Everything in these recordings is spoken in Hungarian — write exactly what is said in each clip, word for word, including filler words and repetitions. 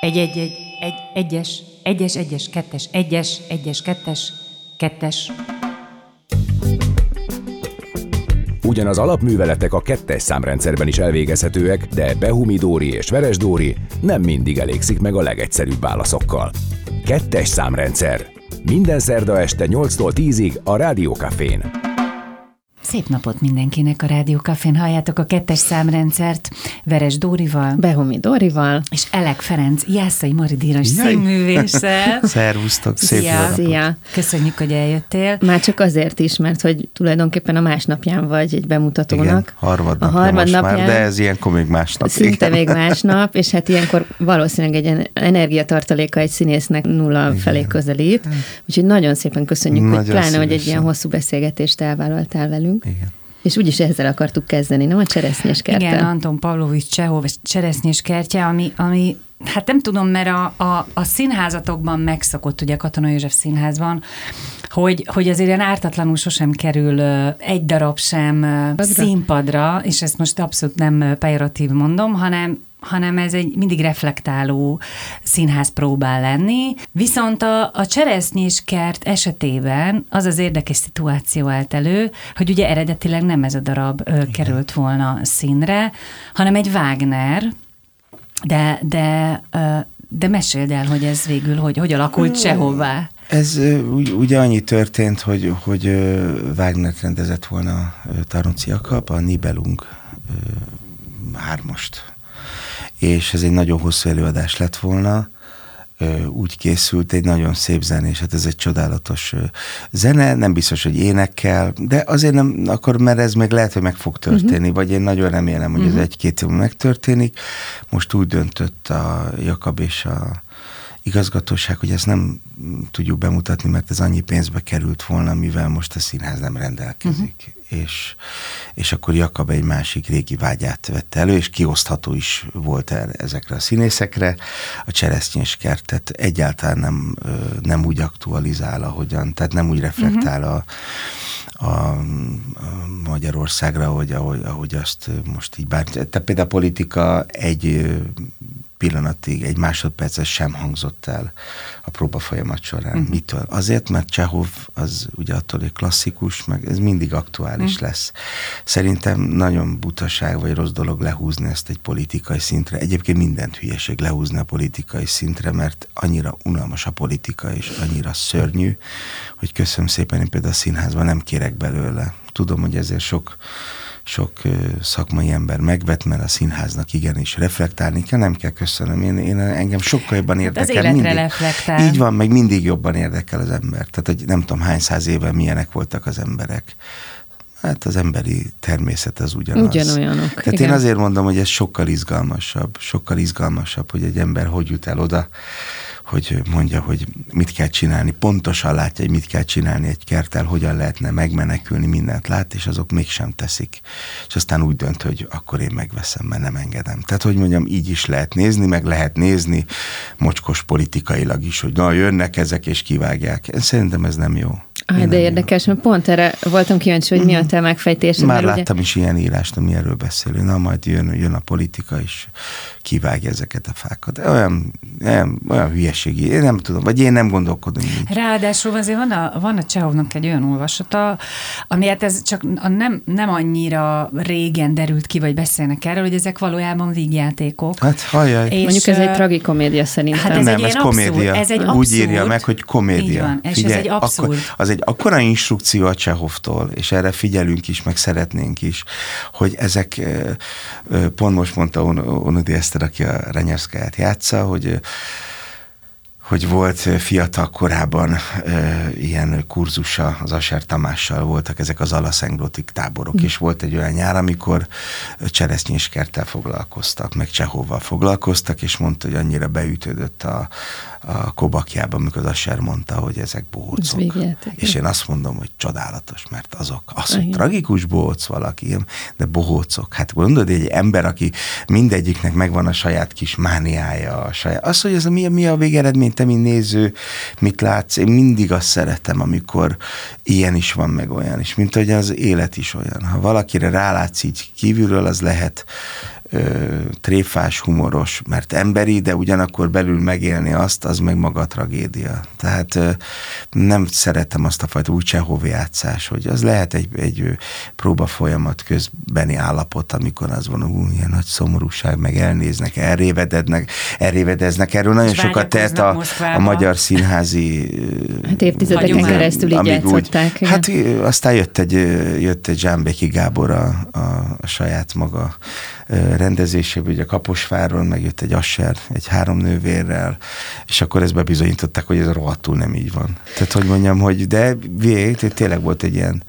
Egy, egy, egy, egy, egyes, egyes, egyes, kettes, egyes, egyes, kettes, kettes. Ugyan az alapműveletek a kettes számrendszerben is elvégezhetőek, de Behumi Dóri és Veres Dóri nem mindig elégszik meg a legegyszerűbb válaszokkal. Kettes számrendszer. Minden szerda este nyolctól tízig a Rádió Kafén. Szép napot mindenkinek a Rádió Kafén. Halljátok a kettes számrendszert Veres Dórival, Behumi Dórival, és Elek Ferenc Jászai Mari díjas színművésszel. Szervusztok, szép napot. Szia. Köszönjük, hogy eljöttél. Már csak azért is, mert hogy tulajdonképpen a másnapján vagy egy bemutatónak. Igen, harmadnap, a harmadnapján, már, de ez ilyenkor még másnap. Szinte igen. Még másnap, és hát ilyenkor valószínűleg egy energiatartaléka egy színésznek nulla igen. felé közelít. Úgyhogy nagyon szépen köszönjük, nagyon hogy pláne, szívesen. Hogy egy ilyen hosszú beszélgetést elvállaltál velünk. Igen. És úgyis ezzel akartuk kezdeni, nem? A cseresznyés kertje. Igen, Anton Pavlovics Csehov és cseresznyés kertje, ami, ami, hát nem tudom, mert a, a, a színházatokban megszokott, ugye Katona József Színházban, hogy, hogy azért ilyen ártatlanul sosem kerül egy darab sem Padra. színpadra, és ezt most abszolút nem pejoratív mondom, hanem hanem ez egy mindig reflektáló színház próbál lenni. Viszont a, a cseresznyés kert esetében az az érdekes szituáció állt elő, hogy ugye eredetileg nem ez a darab Igen. került volna színre, hanem egy Wagner, de, de, de meséld el, hogy ez végül, hogy, hogy alakult Csehová. Ez ugye annyi történt, hogy, hogy Wagner-t rendezett volna Tarnóci Jakab, a Nibelung hármast. És ez egy nagyon hosszú előadás lett volna, úgy készült, egy nagyon szép zenés, hát ez egy csodálatos zene, nem biztos, hogy énekkel, de azért nem, akkor mert ez még lehet, hogy meg fog történni, uh-huh. vagy én nagyon remélem, hogy uh-huh. ez egy-két évben megtörténik. Most úgy döntött a Jakab és a igazgatóság, hogy ezt nem tudjuk bemutatni, mert ez annyi pénzbe került volna, mivel most a színház nem rendelkezik. Uh-huh. És, és akkor Jakab egy másik régi vágyát vette elő, és kiosztható is volt el ezekre a színészekre. A cseresznyés kertet egyáltalán nem, nem úgy aktualizál, ahogyan, tehát nem úgy reflektál uh-huh. a, a, a Magyarországra, ahogy, ahogy, ahogy azt most így bár... Tehát például a politika egy pillanatig, egy másodpercet sem hangzott el a próba folyamat során. Uh-huh. Mitől? Azért, mert Csehov az ugye attól egy klasszikus, meg ez mindig aktuális uh-huh. lesz. Szerintem nagyon butaság vagy rossz dolog lehúzni ezt egy politikai szintre. Egyébként mindent hülyeség lehúzni a politikai szintre, mert annyira unalmas a politika, és annyira szörnyű, hogy köszönöm szépen, én például a színházban nem kérek belőle. Tudom, hogy ezért sok sok szakmai ember megvet, mert a színháznak igenis reflektálni kell, nem kell köszönöm, én, én engem sokkal jobban érdekel. Az életre mindig. Reflektál. Így van, meg mindig jobban érdekel az ember. Tehát, hogy nem tudom, hány száz éve milyenek voltak az emberek. Hát az emberi természet az ugyanaz. Ugyanolyanok. Tehát igen. Én azért mondom, hogy ez sokkal izgalmasabb, sokkal izgalmasabb, hogy egy ember hogy jut el oda, hogy mondja, hogy mit kell csinálni, pontosan látja, hogy mit kell csinálni egy kerttel, hogyan lehetne megmenekülni, mindent lát, és azok mégsem teszik. És aztán úgy dönt, hogy akkor én megveszem, mert nem engedem. Tehát, hogy mondjam, így is lehet nézni, meg lehet nézni mocskos politikailag is, hogy na, jönnek ezek, és kivágják. Én szerintem ez nem jó. Ah, de érdekes, jó. Mert pont erre voltam kíváncsi, hogy mi a te megfejtésed. Már láttam ugye... is ilyen írást, ami erről beszélő. Na, majd jön, jön a politika, és kivágja ezeket a fákat. Olyan, olyan, olyan hülyeségi, én nem tudom, vagy én nem gondolkodom így. Ráadásul azért van a, van a Csehovnak egy olyan olvasata, ami hát ez csak a nem, nem annyira régen derült ki, vagy beszélnek erről, hogy ezek valójában vígjátékok. Hát halljaj. És mondjuk ez egy tragikomédia szerintem. Hát ez nem, egy ez komédia. Ez egy úgy írja meg, hogy komédia. Van, és figyelj, ez egy abszurd. Az egy akkora instrukció a Csehovtól, és erre figyelünk is, meg szeretnénk is, hogy ezek, pont most mondta Ónodi Eszter, aki a Renyerszkáját játsza, hogy hogy volt fiatal korában e, ilyen kurzusa, az Ascher Tamással voltak ezek az alaszenglotik táborok, mm. és volt egy olyan nyár, amikor cseresznyés kerttel foglalkoztak, meg Csehovval foglalkoztak, és mondta, hogy annyira beütődött a, a kobakjába, amikor az Ascher mondta, hogy ezek bohócok. És én azt mondom, hogy csodálatos, mert azok, az, hogy tragikus bohóc valaki, de bohócok. Hát gondolod, egy ember, aki mindegyiknek megvan a saját kis mániája, a saját, az, hogy ez mi, mi a végeredmény, te, mint néző, mit látsz. Én mindig azt szeretem, amikor ilyen is van, meg olyan is, mint hogy az élet is olyan. Ha valakire rálátsz így kívülről, az lehet tréfás, humoros, mert emberi, de ugyanakkor belül megélni azt, az meg maga a tragédia. Tehát nem szeretem azt a fajta új Csehov játszás, hogy az lehet egy, egy próbafolyamat közbeni állapot, amikor az van, hú, ilyen nagy szomorúság, meg elnéznek, elrévedednek, elrévedeznek. Erről nagyon sokat tett a, a magyar színházi... Hát évtizedeken keresztül így játszották. Úgy, hát aztán jött egy, jött egy Zsámbéki Gábor a, a, a saját maga rendezéséből, ugye Kaposváron, megjött egy Ascher, egy Három nővérrel, és akkor ezt bebizonyították, hogy ez rohadtul nem így van. Tehát, hogy mondjam, hogy de végig tényleg volt egy ilyen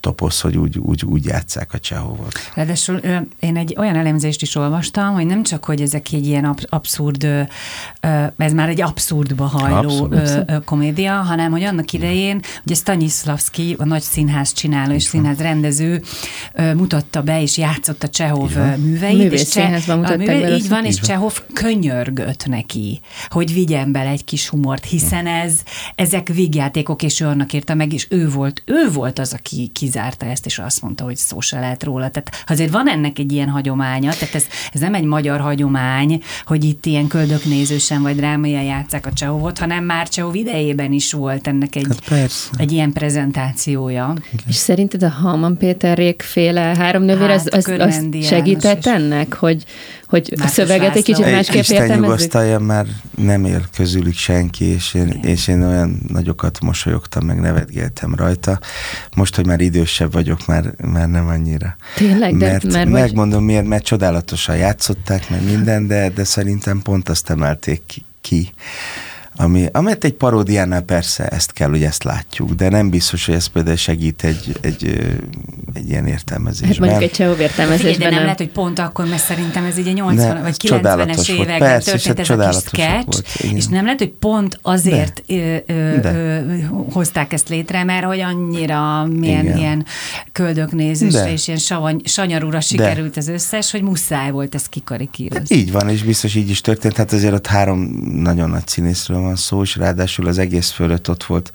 toposz, hogy úgy, úgy, úgy játsszák a Csehovot. Ráadásul én egy olyan elemzést is olvastam, hogy nem csak, hogy ezek egy ilyen abszurd, ez már egy abszurdba hajló abszurd komédia, hanem, hogy annak idején, ugye Sztanyiszlavszkij, a nagy színház csináló és színház rendező mutatta be és játszott a Csehov műveit. Művész színházban mutatták be. Így van, így van, és Csehov könyörgött neki, hogy vigyen bele egy kis humort, hiszen ez, ezek vígjátékok, és ő annak írta meg, és ő volt, ő volt az, aki ki zárta ezt, és azt mondta, hogy szó se lehet róla. Tehát azért van ennek egy ilyen hagyománya, tehát ez, ez nem egy magyar hagyomány, hogy itt ilyen köldöknézősen vagy drámaian játsszák a Csehovot, hanem már Csehov idejében is volt ennek egy, hát egy ilyen prezentációja. Okay. És szerinted a Halman Péterék féle Három nővér hát, az, az, az segített ennek, hogy, hogy a szöveget egy kicsit másképp értelmezzük? Isten nyugosztalja, már nem él közülük senki, és én, okay. és én olyan nagyokat mosolyogtam, meg nevetgéltem rajta. Most, hogy már idősebb vagyok, már, már nem annyira. Tényleg? De mert, mert megmondom vagy... miért, mert csodálatosan játszották, meg minden, de, de szerintem pont azt emelték ki. Ami, amelyet egy paródiánál persze ezt kell, hogy ezt látjuk, de nem biztos, hogy ez például segít egy, egy, egy ilyen értelmezésben. Hát mondjuk egy Csehov értelmezésben. De nem, nem lehet, hogy pont akkor, mert szerintem ez ugye nyolcvan vagy kilencvenes években persze, történt ez a kis sketch, és nem lehet, hogy pont azért ö, ö, ö, hozták ezt létre, mert hogy annyira milyen, ilyen köldöknézősre és ilyen savany, sanyarúra sikerült de. Az összes, hogy muszáj volt ezt kikarikírozni. Így van, és biztos így is történt. Hát azért ott három nagyon nagy színészről van szó, és ráadásul az egész fölött ott volt,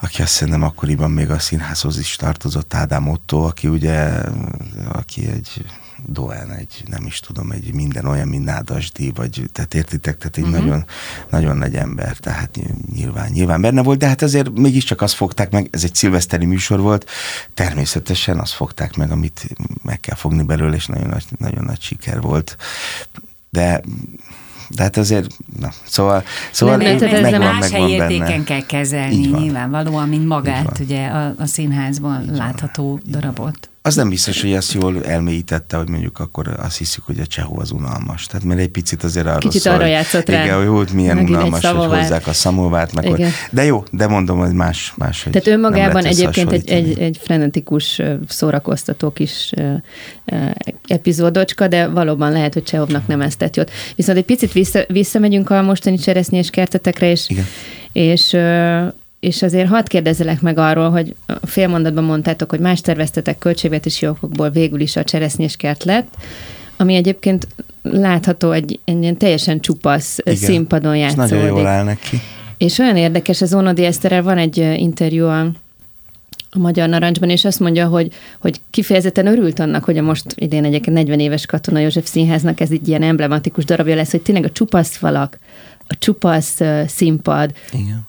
aki azt szerintem akkoriban még a színházhoz is tartozott, Ádám Ottó, aki ugye, aki egy doán, egy nem is tudom, egy minden olyan, mint Nádasdy, vagy tehát értitek, tehát egy uh-huh. nagyon, nagyon nagy ember, tehát nyilván, nyilván benne volt, de hát azért mégiscsak azt fogták meg, ez egy szilveszteri műsor volt, természetesen azt fogták meg, amit meg kell fogni belőle, és nagyon nagy, nagyon nagy siker volt. De De hát azért, na, szóval, szóval nem, megvan, megvan benne. Más helyértéken kell kezelni nyilvánvalóan, mint magát, ugye a, a színházban így látható van. Darabot. Az nem biztos, hogy azt jól elmélyítette, hogy mondjuk akkor azt hiszük, hogy a Csehov az unalmas. Tehát mert egy picit azért arról Kicsit szól, arra játszott rá. Igen, hogy volt milyen megint unalmas, hogy hozzák a szamovát. Hogy... De jó, de mondom, hogy más, más hogy tehát önmagában egyébként egy, egy, egy frenetikus, szórakoztató kis epizódocska, de valóban lehet, hogy Csehovnak nem ezt tett jót. Viszont egy picit vissza, visszamegyünk a mostani cseresznyi és kertetekre, és... Igen. és És azért hadd kérdezzelek meg arról, hogy fél mondatban mondtátok, hogy más terveztetek költségvetési okokból, végül is a cseresznyés kert lett, ami egyébként látható egy, egy ilyen teljesen csupasz igen, színpadon játszódik. És nagyon jól áll neki. És olyan érdekes, az Ónodi Eszterrel van egy interjú a a Magyar Narancsban, és azt mondja, hogy, hogy kifejezetten örült annak, hogy a most idén egyébként negyven éves Katona József Színháznak ez egy ilyen emblematikus darabja lesz, hogy tényleg a csupasz falak, a csupasz színpad, igen.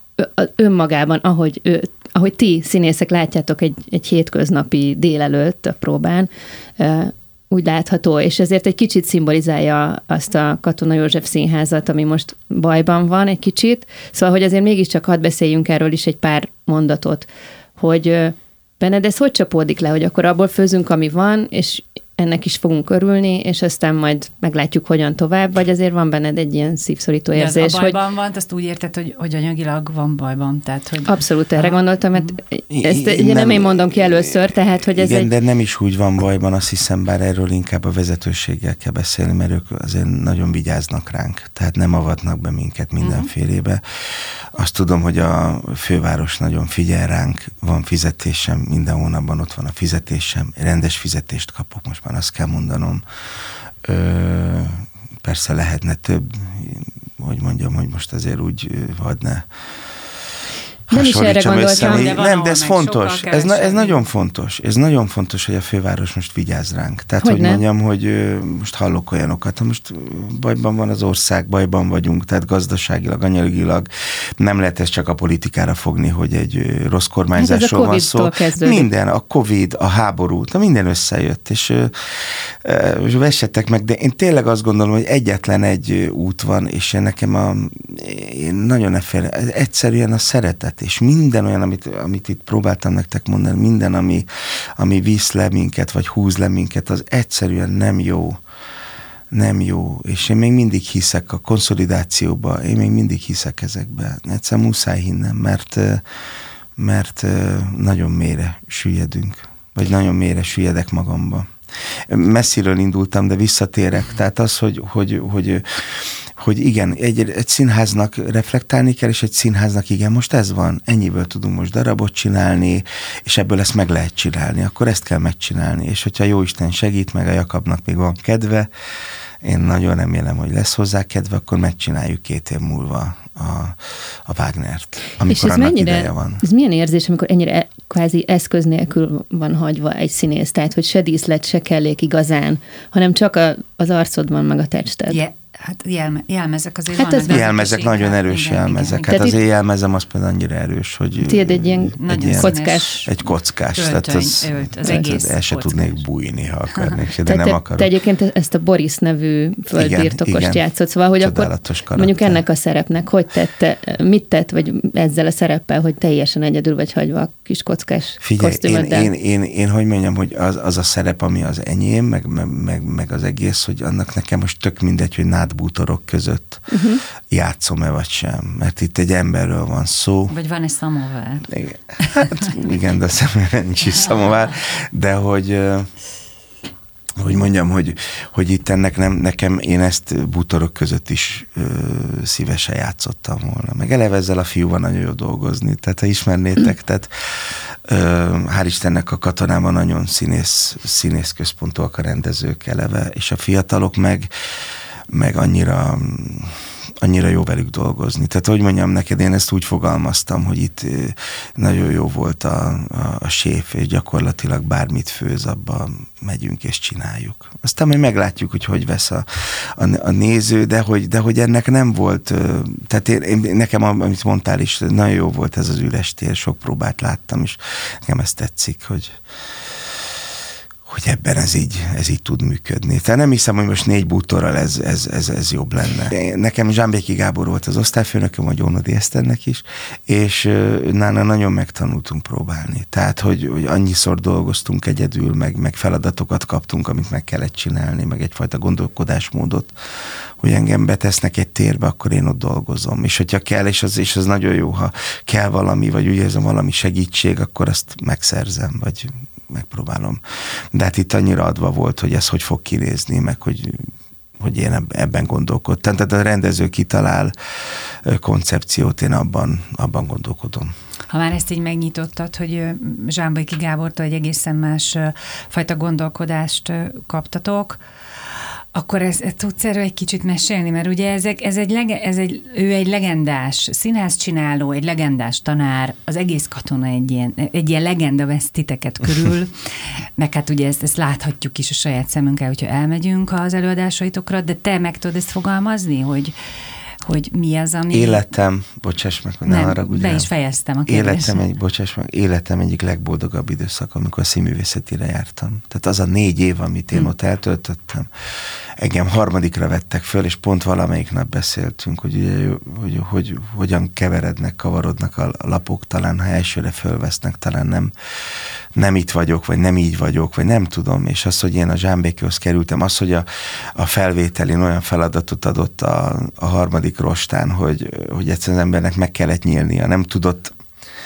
önmagában, ahogy, ahogy ti színészek látjátok egy, egy hétköznapi délelőtt a próbán, úgy látható, és ezért egy kicsit szimbolizálja azt a Katona József Színházat, ami most bajban van egy kicsit. Szóval, hogy azért mégiscsak hadd beszéljünk erről is egy pár mondatot, hogy benned ez hogy csapódik le, hogy akkor abból főzünk, ami van, és ennek is fogunk örülni, és aztán majd meglátjuk, hogyan tovább, vagy azért van benned egy ilyen szívszorító érzés. De az a bajban hogy... van, azt úgy érted, hogy, hogy anyagilag van bajban. Tehát, hogy... Abszolút, erre a... gondoltam, mert ezt én, ugye nem én mondom ki először, tehát, hogy ez igen, egy... de nem is úgy van bajban, azt hiszem, bár erről inkább a vezetőséggel kell beszélni, mert ők azért nagyon vigyáznak ránk, tehát nem avatnak be minket mindenfélébe. Uh-huh. Azt tudom, hogy a főváros nagyon figyel ránk, van fizetésem, minden hónapban ott van a fizetésem, rendes fizetést kapok most. Azt kell mondanom, Ö, persze lehetne több, hogy mondjam, hogy most azért úgy hadd ne Nem is erre gondoltam. De nem, de ez fontos. Ez, na, ez nagyon fontos. Ez nagyon fontos, hogy a főváros most vigyáz ránk. Tehát, hogy, hogy mondjam, hogy most hallok olyanokat, most bajban van az ország, bajban vagyunk, tehát gazdaságilag, anyagilag nem lehet ezt csak a politikára fogni, hogy egy rossz kormányzásról hát van szó. Kezdődik. Minden, a Covid, a háború, minden összejött, és, és vessetek meg, de én tényleg azt gondolom, hogy egyetlen egy út van, és nekem a, én nagyon efféle, egyszerűen a szeretet. És minden olyan, amit, amit itt próbáltam nektek mondani, minden, ami, ami visz le minket, vagy húz le minket, az egyszerűen nem jó. Nem jó. És én még mindig hiszek a konszolidációba, én még mindig hiszek ezekbe. Egyszerűen muszáj hinnem, mert, mert nagyon mélyre süllyedünk, vagy nagyon mélyre süllyedek magamba. Messziről indultam, de visszatérek. Tehát az, hogy, hogy, hogy hogy igen, egy, egy színháznak reflektálni kell, és egy színháznak igen, most ez van, ennyiből tudunk most darabot csinálni, és ebből ezt meg lehet csinálni, akkor ezt kell megcsinálni, és hogyha Jóisten segít, meg a Jakabnak még van kedve, én nagyon remélem, hogy lesz hozzá kedve, akkor megcsináljuk két év múlva a, a Wagnert, amikor annak mennyire, ideje van. Ez milyen érzés, amikor ennyire kvázi eszköz nélkül van hagyva egy színész, tehát hogy se díszlet, se kellék igazán, hanem csak a, az arcodban, meg a tested. Yeah. Hát jelme, jelmezek azért hát vannak. Jelmezek, nagyon erős igen, jelmezek. Igen, hát az én jelmezem az például annyira erős, hogy... Tiéd egy ilyen egy ilyen kockás... Egy kockás. Öltöny, tehát az, ölt, az egész el se kockás. Tudnék bújni, ha akarnék, de te, nem akarok. Te egyébként ezt a Boris nevű földbirtokost játszott, szóval, hogy akkor mondjuk ennek a szerepnek, hogy tette, mit tett, vagy ezzel a szereppel, hogy teljesen egyedül vagy hagyva a kis kockás kosztümöddel. Én, én, én, én hogy mondjam, hogy az, az a szerep, ami az enyém, meg, meg, meg az egész, hogy annak nekem most tök mindegy, hogy bútorok között uh-huh. játszom-e vagy sem, mert itt egy emberről van szó. Vagy van egy szamovár. Igen, hát, igen, de a szemére nincs is szamovár, de hogy hogy mondjam, hogy, hogy itt ennek nem, nekem én ezt bútorok között is ö, szívesen játszottam volna. Meg eleve ezzel a fiúval nagyon jó dolgozni, tehát ha ismernétek, tehát ö, hál' Istennek a Katonában nagyon színész, színész központúak a rendezők eleve, és a fiatalok meg meg annyira, annyira jó velük dolgozni. Tehát, hogy mondjam neked, én ezt úgy fogalmaztam, hogy itt nagyon jó volt a, a, a séf, és gyakorlatilag bármit főz, abba megyünk és csináljuk. Aztán majd meglátjuk, hogy hogy vesz a, a, a néző, de hogy, de hogy ennek nem volt, tehát én, én, nekem, amit mondtál is, nagyon jó volt ez az üres tér, sok próbát láttam, és nekem ez tetszik, hogy hogy ebben ez így, ez így tud működni. Tehát nem hiszem, hogy most négy bútorral ez, ez, ez, ez jobb lenne. Nekem Zsámbéki Gábor volt az osztályfőnököm, vagy Ónodi Eszternek is, és nála nagyon megtanultunk próbálni. Tehát, hogy, hogy annyiszor dolgoztunk egyedül, meg, meg feladatokat kaptunk, amit meg kellett csinálni, meg egyfajta gondolkodásmódot, hogy engem betesznek egy térbe, akkor én ott dolgozom. És hogyha kell, és az, és az nagyon jó, ha kell valami, vagy úgy érzem valami segítség, akkor azt megszerzem, vagy megpróbálom. De hát itt annyira adva volt, hogy ez hogy fog kinézni, meg hogy, hogy én ebben gondolkodtam. Tehát a rendező kitalál koncepciót, én abban, abban gondolkodom. Ha már ezt így megnyitottad, hogy Zsámbéki Gábortól egy egészen más fajta gondolkodást kaptatok, akkor ezt, ezt tudsz erről egy kicsit mesélni, mert ugye ezek, ez egy lege, ez egy, ő egy legendás színházcsináló, egy legendás tanár, az egész Katona egy ilyen, egy ilyen legenda vesz titeket körül, meg hát ugye ezt, ezt láthatjuk is a saját szemünkkel, hogyha elmegyünk az előadásaitokra, de te meg tudod ezt fogalmazni, hogy, hogy mi az, ami... Életem, bocsáss meg, hogy ne haragudjál. Be is fejeztem a kérdést. Életem, egy, bocsáss meg, életem egyik legboldogabb időszak, amikor a színművészetire jártam. Tehát az a négy év, amit én hmm. ott eltöltöttem, engem harmadikra vettek föl, és pont valamelyik nap beszéltünk, hogy, ugye, hogy, hogy hogyan keverednek, kavarodnak a lapok, talán ha elsőre fölvesznek, talán nem, nem itt vagyok, vagy nem így vagyok, vagy nem tudom, és az, hogy én a Zsámbékihoz kerültem, az, hogy a, a felvételén olyan feladatot adott a, a harmadik rostán, hogy, hogy egyszerűen az embernek meg kellett nyílnia, nem tudott,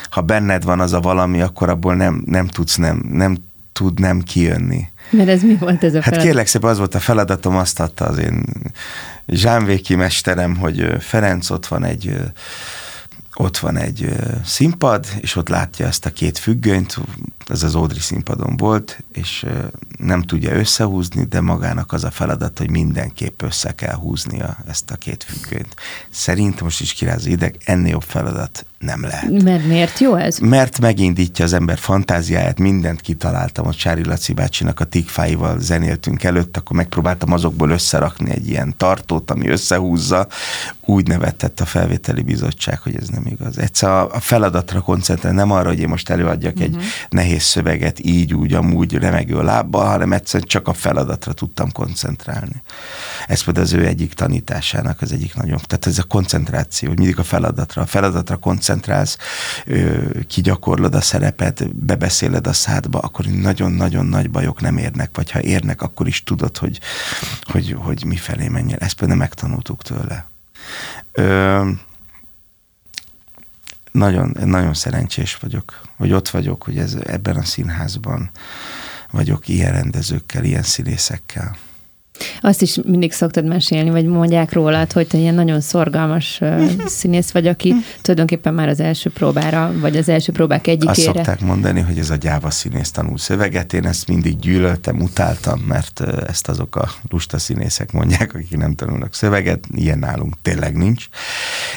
ha benned van az a valami, akkor abból nem, nem tudsz, nem, nem tud nem kijönni. Mert ez mi volt ez a feladat? Hát kérlek szépen, az volt a feladatom, azt adta az én Zsámbéki mesterem, hogy Ferenc, ott van egy ott van egy színpad, és ott látja ezt a két függönyt, ez az Ódri színpadon volt, és nem tudja összehúzni, de magának az a feladat, hogy mindenképp össze kell húznia ezt a két függönyt. Szerintem most is kiráz ideg, ennél jobb feladat nem lehet. Mert miért jó ez? Mert megindítja az ember fantáziáját, mindent kitaláltam, ott Sári Laci bácsinak a Tikfáival zenéltünk előtt, akkor megpróbáltam azokból összerakni egy ilyen tartót, ami összehúzza. Úgy nevetett a felvételi bizottság, hogy ez nem igaz. Egyszerűen a feladatra koncentrál, nem arra, hogy én most előadjak uh-huh. egy nehéz szöveget így, úgy, amúgy remegő lábbal, hanem egyszerűen csak a feladatra tudtam koncentrálni. Ez pedig az ő egyik tanításának az egyik nagyon, tehát ez a koncentráció, hogy mindig a feladatra, a feladatra koncentrálni, koncentrálsz, kigyakorlod a szerepet, bebeszéled a szádba, akkor nagyon-nagyon nagy bajok nem érnek, vagy ha érnek, akkor is tudod, hogy, hogy, hogy mifelé menjen. Ezt például megtanultuk tőle. Ö, nagyon, nagyon szerencsés vagyok, hogy ott vagyok, hogy ez, ebben a színházban vagyok ilyen rendezőkkel, ilyen színészekkel. Azt is mindig szoktad mesélni, vagy mondják rólad, hogy te ilyen nagyon szorgalmas színész vagy, aki tulajdonképpen már az első próbára, vagy az első próbák egyikére. Azt szokták mondani, hogy ez a gyáva színész tanul szöveget. Én ezt mindig gyűlöltem, utáltam, mert ezt azok a lusta színészek mondják, akik nem tanulnak szöveget. Ilyen nálunk tényleg nincs.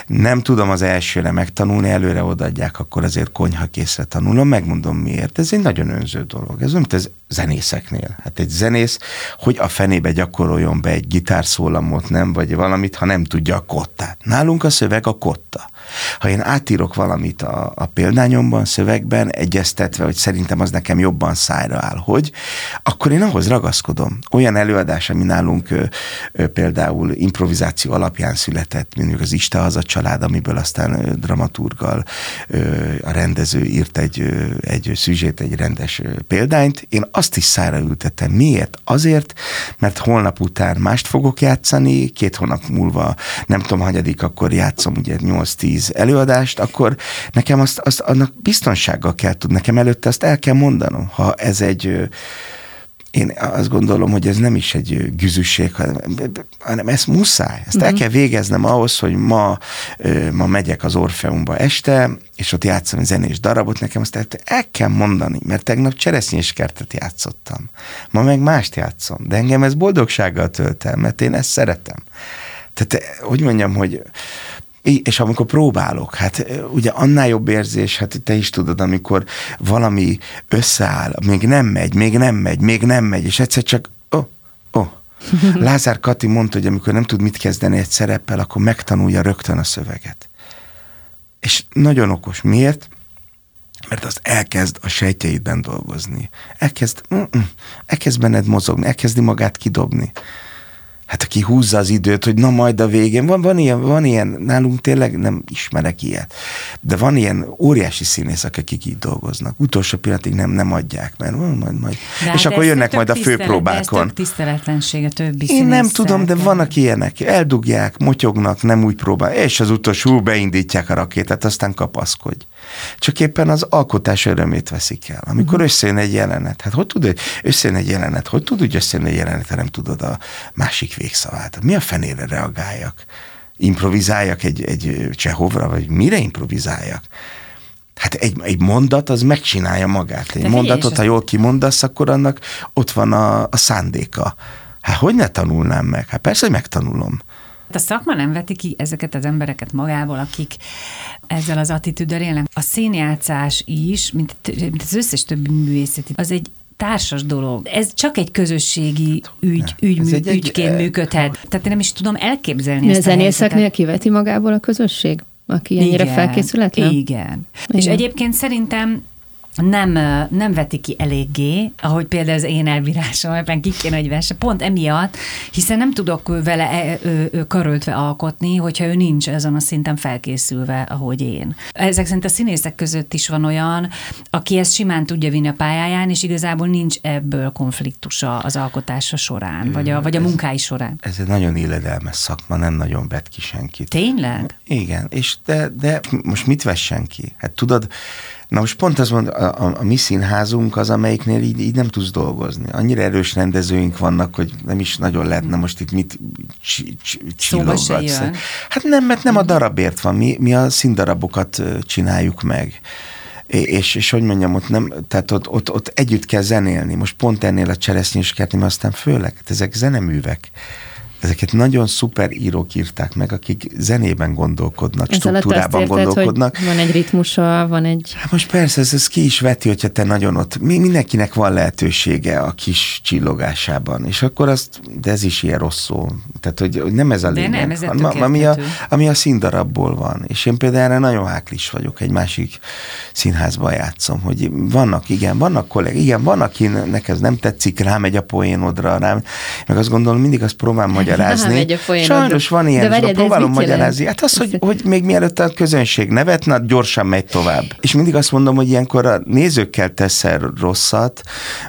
Nem tudom az elsőre megtanulni, előre odaadják, akkor azért konyhakészre tanulom. Megmondom miért. Ez egy nagyon önző dolog. Ez olyan, ez zenészeknél. Hát egy zenész, hogy a fenébe gyakoroljon be egy gitárszólamot, nem, vagy valamit, ha nem tudja a kottát. Nálunk a szöveg a kotta. Ha én átírok valamit a, a példányomban, szövegben, egyeztetve, hogy szerintem az nekem jobban szájra áll, hogy, akkor én ahhoz ragaszkodom. Olyan előadás, ami nálunk ö, ö, például improvizáció alapján született, mondjuk az Isten haza család, amiből aztán ö, dramaturggal ö, a rendező írt egy, ö, egy szüzsét, egy rendes ö, példányt, én azt is szájra ültettem. Miért? Azért, mert holnap után mást fogok játszani, két hónap múlva, nem tudom, hanyadik, akkor játszom ugye nyolc-tíz előadást, akkor nekem azt, azt annak biztonsággal kell tudni, nekem előtte azt el kell mondanom. Ha ez egy, én azt gondolom, hogy ez nem is egy güzüsség, hanem, hanem ez muszáj. Ezt mm-hmm. el kell végeznem ahhoz, hogy ma, ma megyek az Orfeumba este, és ott játszom egy zenés darabot, nekem azt el, el kell mondani, mert tegnap Cseresznyéskertet játszottam. Ma meg mást játszom, de engem ez boldogsággal tölt el, mert én ezt szeretem. Tehát, hogy mondjam, hogy és amikor próbálok, hát ugye annál jobb érzés, hát te is tudod, amikor valami összeáll, még nem megy, még nem megy, még nem megy, és egyszer csak, ó, oh, ó. Oh. Lázár Kati mondta, hogy amikor nem tud mit kezdeni egy szereppel, akkor megtanulja rögtön a szöveget. És nagyon okos. Miért? Mert azt elkezd a sejtjeidben dolgozni. Elkezd, elkezd benned mozogni, elkezdi magát kidobni. Hát aki húzza az időt, hogy na majd a végén, van, van, ilyen, van ilyen, nálunk tényleg nem ismerek ilyet, de van ilyen óriási színészek, akik így dolgoznak. Utolsó pillanatig nem, nem adják, mert majd, majd. De és hát akkor jönnek majd a főpróbákon. Ez több tiszteletlensége, többi színészek. Én nem tudom, de vannak ilyenek, eldugják, motyognak, nem úgy próbál, és az utolsó beindítják a rakétát, aztán kapaszkodj. Csak éppen az alkotás örömét veszik el. Amikor uh-huh. összejön egy jelenet, hát hogy tudod, összejön egy jelenet, hogy tudod összejön egy jelenet, ha nem tudod a másik végszavát. Mi a fenére reagáljak? Improvizáljak egy, egy Csehovra, vagy mire improvizáljak? Hát egy, egy mondat, az megcsinálja magát. Egy de mondatot, ha jól kimondasz, akkor annak ott van a, a szándéka. Hát hogy ne tanulnám meg? Hát persze, hogy megtanulom. A szakma nem veti ki ezeket az embereket magából, akik ezzel az attitűddel élnek. A színjátszás is, mint az összes többi művészeti, az egy társas dolog. Ez csak egy közösségi ügy, ügymű, egy, ügyként egy, működhet. Tehát én nem is tudom elképzelni ezt a helyzetet. Zenészeknél kiveti magából a közösség, aki ennyire felkészületlen? Igen. Igen. És egyébként szerintem Nem, nem veti ki eléggé, ahogy például az én elbírásom, ebben ki kéne, hogy verse, pont emiatt, hiszen nem tudok vele karöltve alkotni, hogyha ő nincs ezen a szinten felkészülve, ahogy én. Ezek szerint a színészek között is van olyan, aki ezt simán tudja vinni a pályáján, és igazából nincs ebből konfliktusa az alkotása során, vagy a, vagy a ez, munkái során. Ez egy nagyon illedelmes szakma, nem nagyon vet ki senkit. Tényleg? Igen, és de, de most mit vessen ki? Hát tudod, na most pont azt mondom, a, a, a mi színházunk az, amelyiknél így, így nem tudsz dolgozni. Annyira erős rendezőink vannak, hogy nem is nagyon lehetne most itt mit c- c- csillogatsz. Hát nem, mert nem a darabért van. Mi, mi a színdarabokat csináljuk meg. és, és hogy mondjam, ott nem, tehát ott, ott, ott együtt kell zenélni. Most pont ennél a Cseresznyős kertnél, mert aztán főleg, hát ezek zeneművek. Ezeket nagyon szuper írók írták meg, akik zenében gondolkodnak, ez struktúrában érted, gondolkodnak. Van egy ritmusa, van egy... Hát most persze, ez, ez ki is veti, hogyha te nagyon ott... Mi, mindenkinek van lehetősége a kis csillogásában, és akkor azt... De ez is ilyen rossz szó. Tehát, hogy, hogy nem ez a lényeg. De nem, ez a, ami, a, ami a színdarabból van. És én például erre nagyon háklis vagyok, egy másik színházban játszom, hogy vannak, igen, vannak kollégák, igen, van, akinek ez nem tetszik, rámegy a poénodra, rám, meg azt gondolom, mindig azt próbálom magyar magyarázni. Sajnos van ilyen, de várjad, próbálom magyarázni. Hát az, hogy, hogy még mielőtt a közönség nevet, na gyorsan megy tovább. És mindig azt mondom, hogy ilyenkor a nézőkkel teszel rosszat,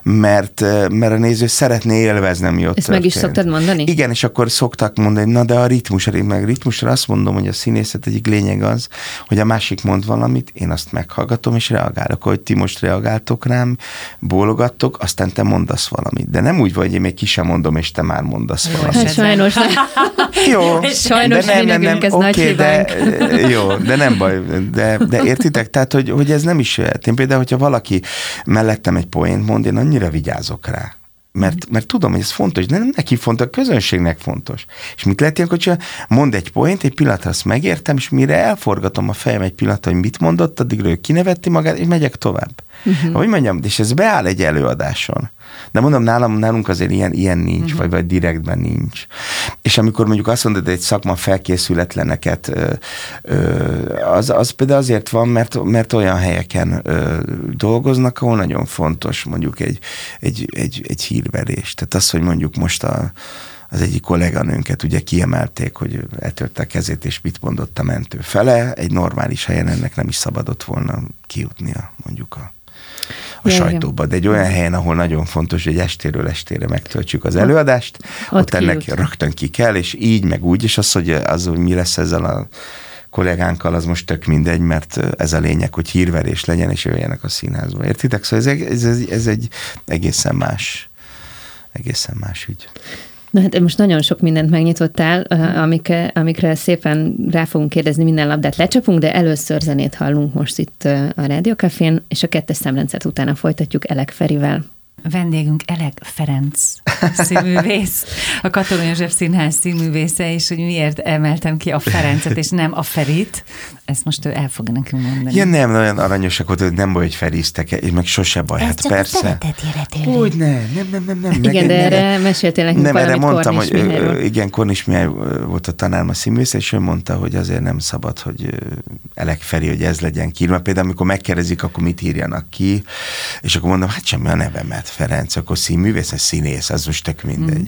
mert, mert a néző szeretné élvezni, mi ott Ezt történt. Meg is szoktad mondani? Igen, és akkor szoktak mondani, na de a ritmusra, meg ritmusra azt mondom, hogy a színészet egyik lényeg az, hogy a másik mond valamit, én azt meghallgatom és reagálok, hogy ti most reagáltok rám, bólogattok, aztán te mondasz valamit. De nem úgy vagy, én még ki sem mondom, és te már mondasz valamit. Sajnos nem. Jó, sajnos de nem, nem, nem, oké, de jó, de nem baj, de, de értitek? Tehát, hogy, hogy ez nem is jöhet. Én például, hogyha valaki mellettem egy poént mond, én annyira vigyázok rá. Mert, mert tudom, hogy ez fontos, de nem neki fontos, a közönségnek fontos. És mit lehet ilyenkor csinálni? Mond egy poént, egy pillanatra azt megértem, és mire elforgatom a fejem egy pillanatra, hogy mit mondott, addigra ő kinevetti magát, és megyek tovább. Uh-huh. Ahogy mondjam, és ez beáll egy előadáson. De mondom, nálam, nálunk azért ilyen, ilyen nincs, uh-huh. vagy, vagy direktben nincs. És amikor mondjuk azt mondod, hogy egy szakma felkészületleneket, az, az például azért van, mert, mert olyan helyeken dolgoznak, ahol nagyon fontos mondjuk egy, egy, egy, egy hírverés. Tehát az, hogy mondjuk most a az egyik kolléganőnket ugye kiemelték, hogy eltörte a kezét, és mit mondott a mentő fele. Egy normális helyen ennek nem is szabadott volna kijutnia mondjuk a, a sajtóba. De egy olyan helyen, ahol nagyon fontos, hogy estéről estére megtöltsük az előadást, ott, ott ennek kijut. Rögtön ki kell, és így, meg úgy, és az, hogy, az, hogy mi lesz ezzel a kollégánkkal, az most tök mindegy, mert ez a lényeg, hogy hírverés legyen, és jöjjenek a színházba. Értitek? Szóval ez, ez, ez, ez egy egészen más, egészen más ügy. Na hát most nagyon sok mindent megnyitottál, amikre, amikre szépen rá fogunk kérdezni, minden labdát lecsapunk, de először zenét hallunk most itt a Rádió Cafén, és a kettes számláncát utána folytatjuk Elek Ferivel. Vendégünk Elek Ferenc színművész, a Katona József Színház színművésze, és hogy miért emeltem ki a Ferencet, és nem a Ferit, ezt most ő el fog nekünk mondani. Ja, nem, nagyon aranyosak volt, hogy nem baj, hogy feriztek, és meg sose baj, ez hát csak persze. Úgy nem, nem, nem, nem, nem. Igen, meg, de erre nem, meséltél nekünk nem, valamit mondtam, Kornis Mihályról. Igen, Kornis Mihály volt a tanárma színművésze, és ő mondta, hogy azért nem szabad, hogy Elek Feri, hogy ez legyen ki. Mert például, amikor megkérdezik, akkor mit írjanak ki, és akkor mondom, hát semmi a nevemet. Ferenc, akkor színművész, ez színész, az most tök mindegy. Mm.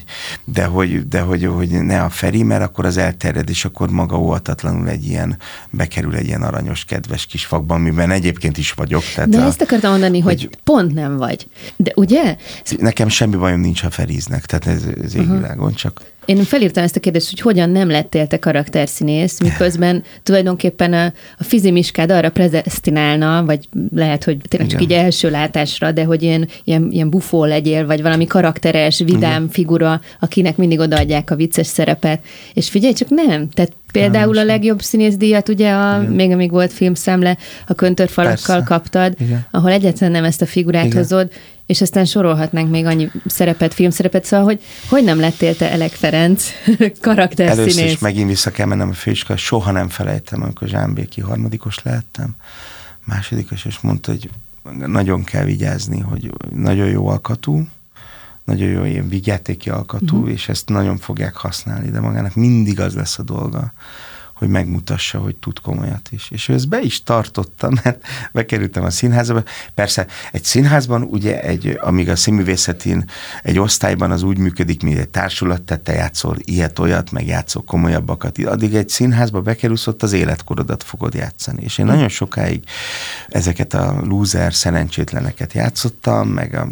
De, hogy, de hogy, hogy ne a Feri, mert akkor az elterjed, és akkor maga óhatatlanul egy ilyen, bekerül egy ilyen aranyos, kedves kis fakban, amiben egyébként is vagyok. Tehát de a, ezt akartam mondani, hogy, hogy pont nem vagy. De ugye? Nekem semmi bajom nincs, ha feriznek, tehát ez, ez égvilágon uh-huh. csak... Én felírtam ezt a kérdést, hogy hogyan nem lettél te karakterszínész, miközben tulajdonképpen a, a fizimiskád arra predesztinálna, vagy lehet, hogy tényleg csak igen. így első látásra, de hogy ilyen, ilyen, ilyen bufó legyél, vagy valami karakteres, vidám igen. figura, akinek mindig odaadják a vicces szerepet. És figyelj, csak nem. Tehát például nem, a legjobb színészdíjat, ugye, a, még amíg volt filmszámle, a Köntörfalakkal kaptad, igen. ahol egyáltalán nem ezt a figurát igen. hozod, és aztán sorolhatnánk még annyi szerepet, filmszerepet, szóval, hogy hogy nem lettél te Elek Ferenc karakterszínész? Először is megint vissza kell mennem a főiskolába, soha nem felejtem, amikor Zsámbéki harmadikos lehettem, másodikos, és mondta, hogy nagyon kell vigyázni, hogy nagyon jó alkatú, nagyon jó ilyen vigyátéki alkatú, mm. és ezt nagyon fogják használni, de magának mindig az lesz a dolga, hogy megmutassa, hogy tud komolyat is. És ő ezt be is tartotta, mert bekerültem a színházba. Persze egy színházban, ugye, egy, amíg a színművészetén egy osztályban az úgy működik, mint egy társulat, tehát te játszol ilyet-olyat, meg játszol komolyabbakat. Addig egy színházba bekerülsz, ott az életkorodat fogod játszani. És én nagyon sokáig ezeket a lúzer szerencsétleneket játszottam, meg a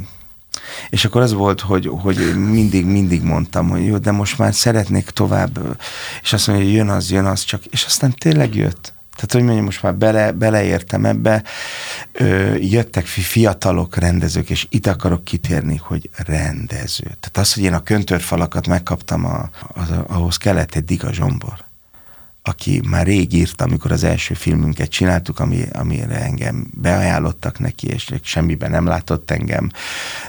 és akkor az volt, hogy, hogy mindig, mindig mondtam, hogy jó, de most már szeretnék tovább, és azt mondja, hogy jön az, jön az csak, és aztán tényleg jött. Tehát, hogy mondjam, most már bele, beleértem ebbe, Ö, jöttek fiatalok, rendezők, és itt akarok kitérni, hogy rendező. Tehát az, hogy én a Köntörfalakat megkaptam, a, az, ahhoz kellett egy Dyga Zsombor. aki már rég írt, amikor az első filmünket csináltuk, ami, amire engem beajánlottak neki, és semmiben nem látott engem,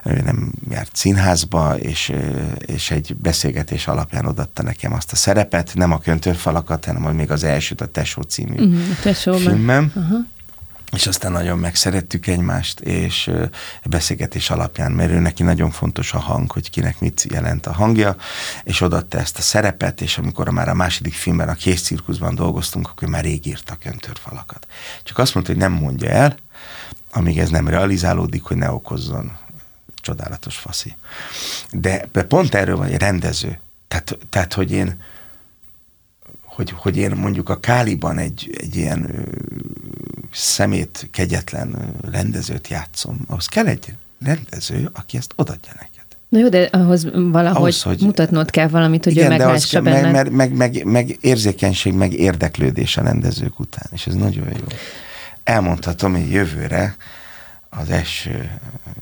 nem járt színházba, és, és egy beszélgetés alapján odatta nekem azt a szerepet, nem a Köntörfalakat, hanem még az elsőt, a Tesó című uh-huh, a Tesóban. filmem. Uh-huh. És aztán nagyon megszerettük egymást, és beszélgetés alapján, mert ő neki nagyon fontos a hang, hogy kinek mit jelent a hangja, és odaadta ezt a szerepet, és amikor már a második filmben, a Kézcirkuszban dolgoztunk, akkor már rég írt a Köntörfalakat. Csak azt mondta, hogy nem mondja el, amíg ez nem realizálódik, hogy ne okozzon csodálatos faszi. De pont erről van, egy rendező. Tehát, tehát hogy én Hogy, hogy én mondjuk a Káliban egy, egy ilyen ö, szemét, kegyetlen rendezőt játszom, ahhoz kell egy rendező, aki ezt odadja neked. Na jó, de ahhoz valahogy ahhoz, hogy, mutatnod kell valamit, hogy igen, ő meglássa benned. Meg, meg, meg, meg, meg érzékenység, meg érdeklődés a rendezők után, és ez nagyon jó. Elmondhatom, hogy jövőre az első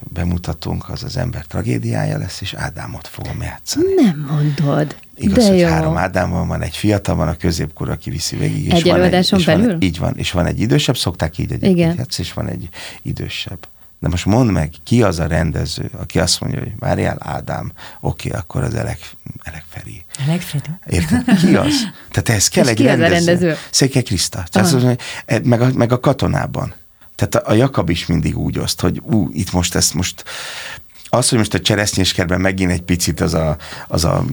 bemutatónk az az ember tragédiája lesz, és Ádámot fogom játszani. Nem mondod. Igaz, de hogy jó. Három Ádám van, van egy fiatal, van a középkor, aki viszi végig. Egy előadáson belül? Van, így van, és van egy idősebb, szokták így egyébként, és van egy idősebb. De most mondd meg, ki az a rendező, aki azt mondja, hogy várjál Ádám, oké, akkor az Elek, Elek Feri. Elek Feri. Érted? Ki az? Tehát ez kell és egy ki rendező. Az a rendező? Székely Kriszta. Meg a, meg a Katonában. Tehát a Jakab is mindig úgy oszt, hogy ú, itt most ezt most, az, hogy most a Cseresznyéskerben megint egy picit az a, az a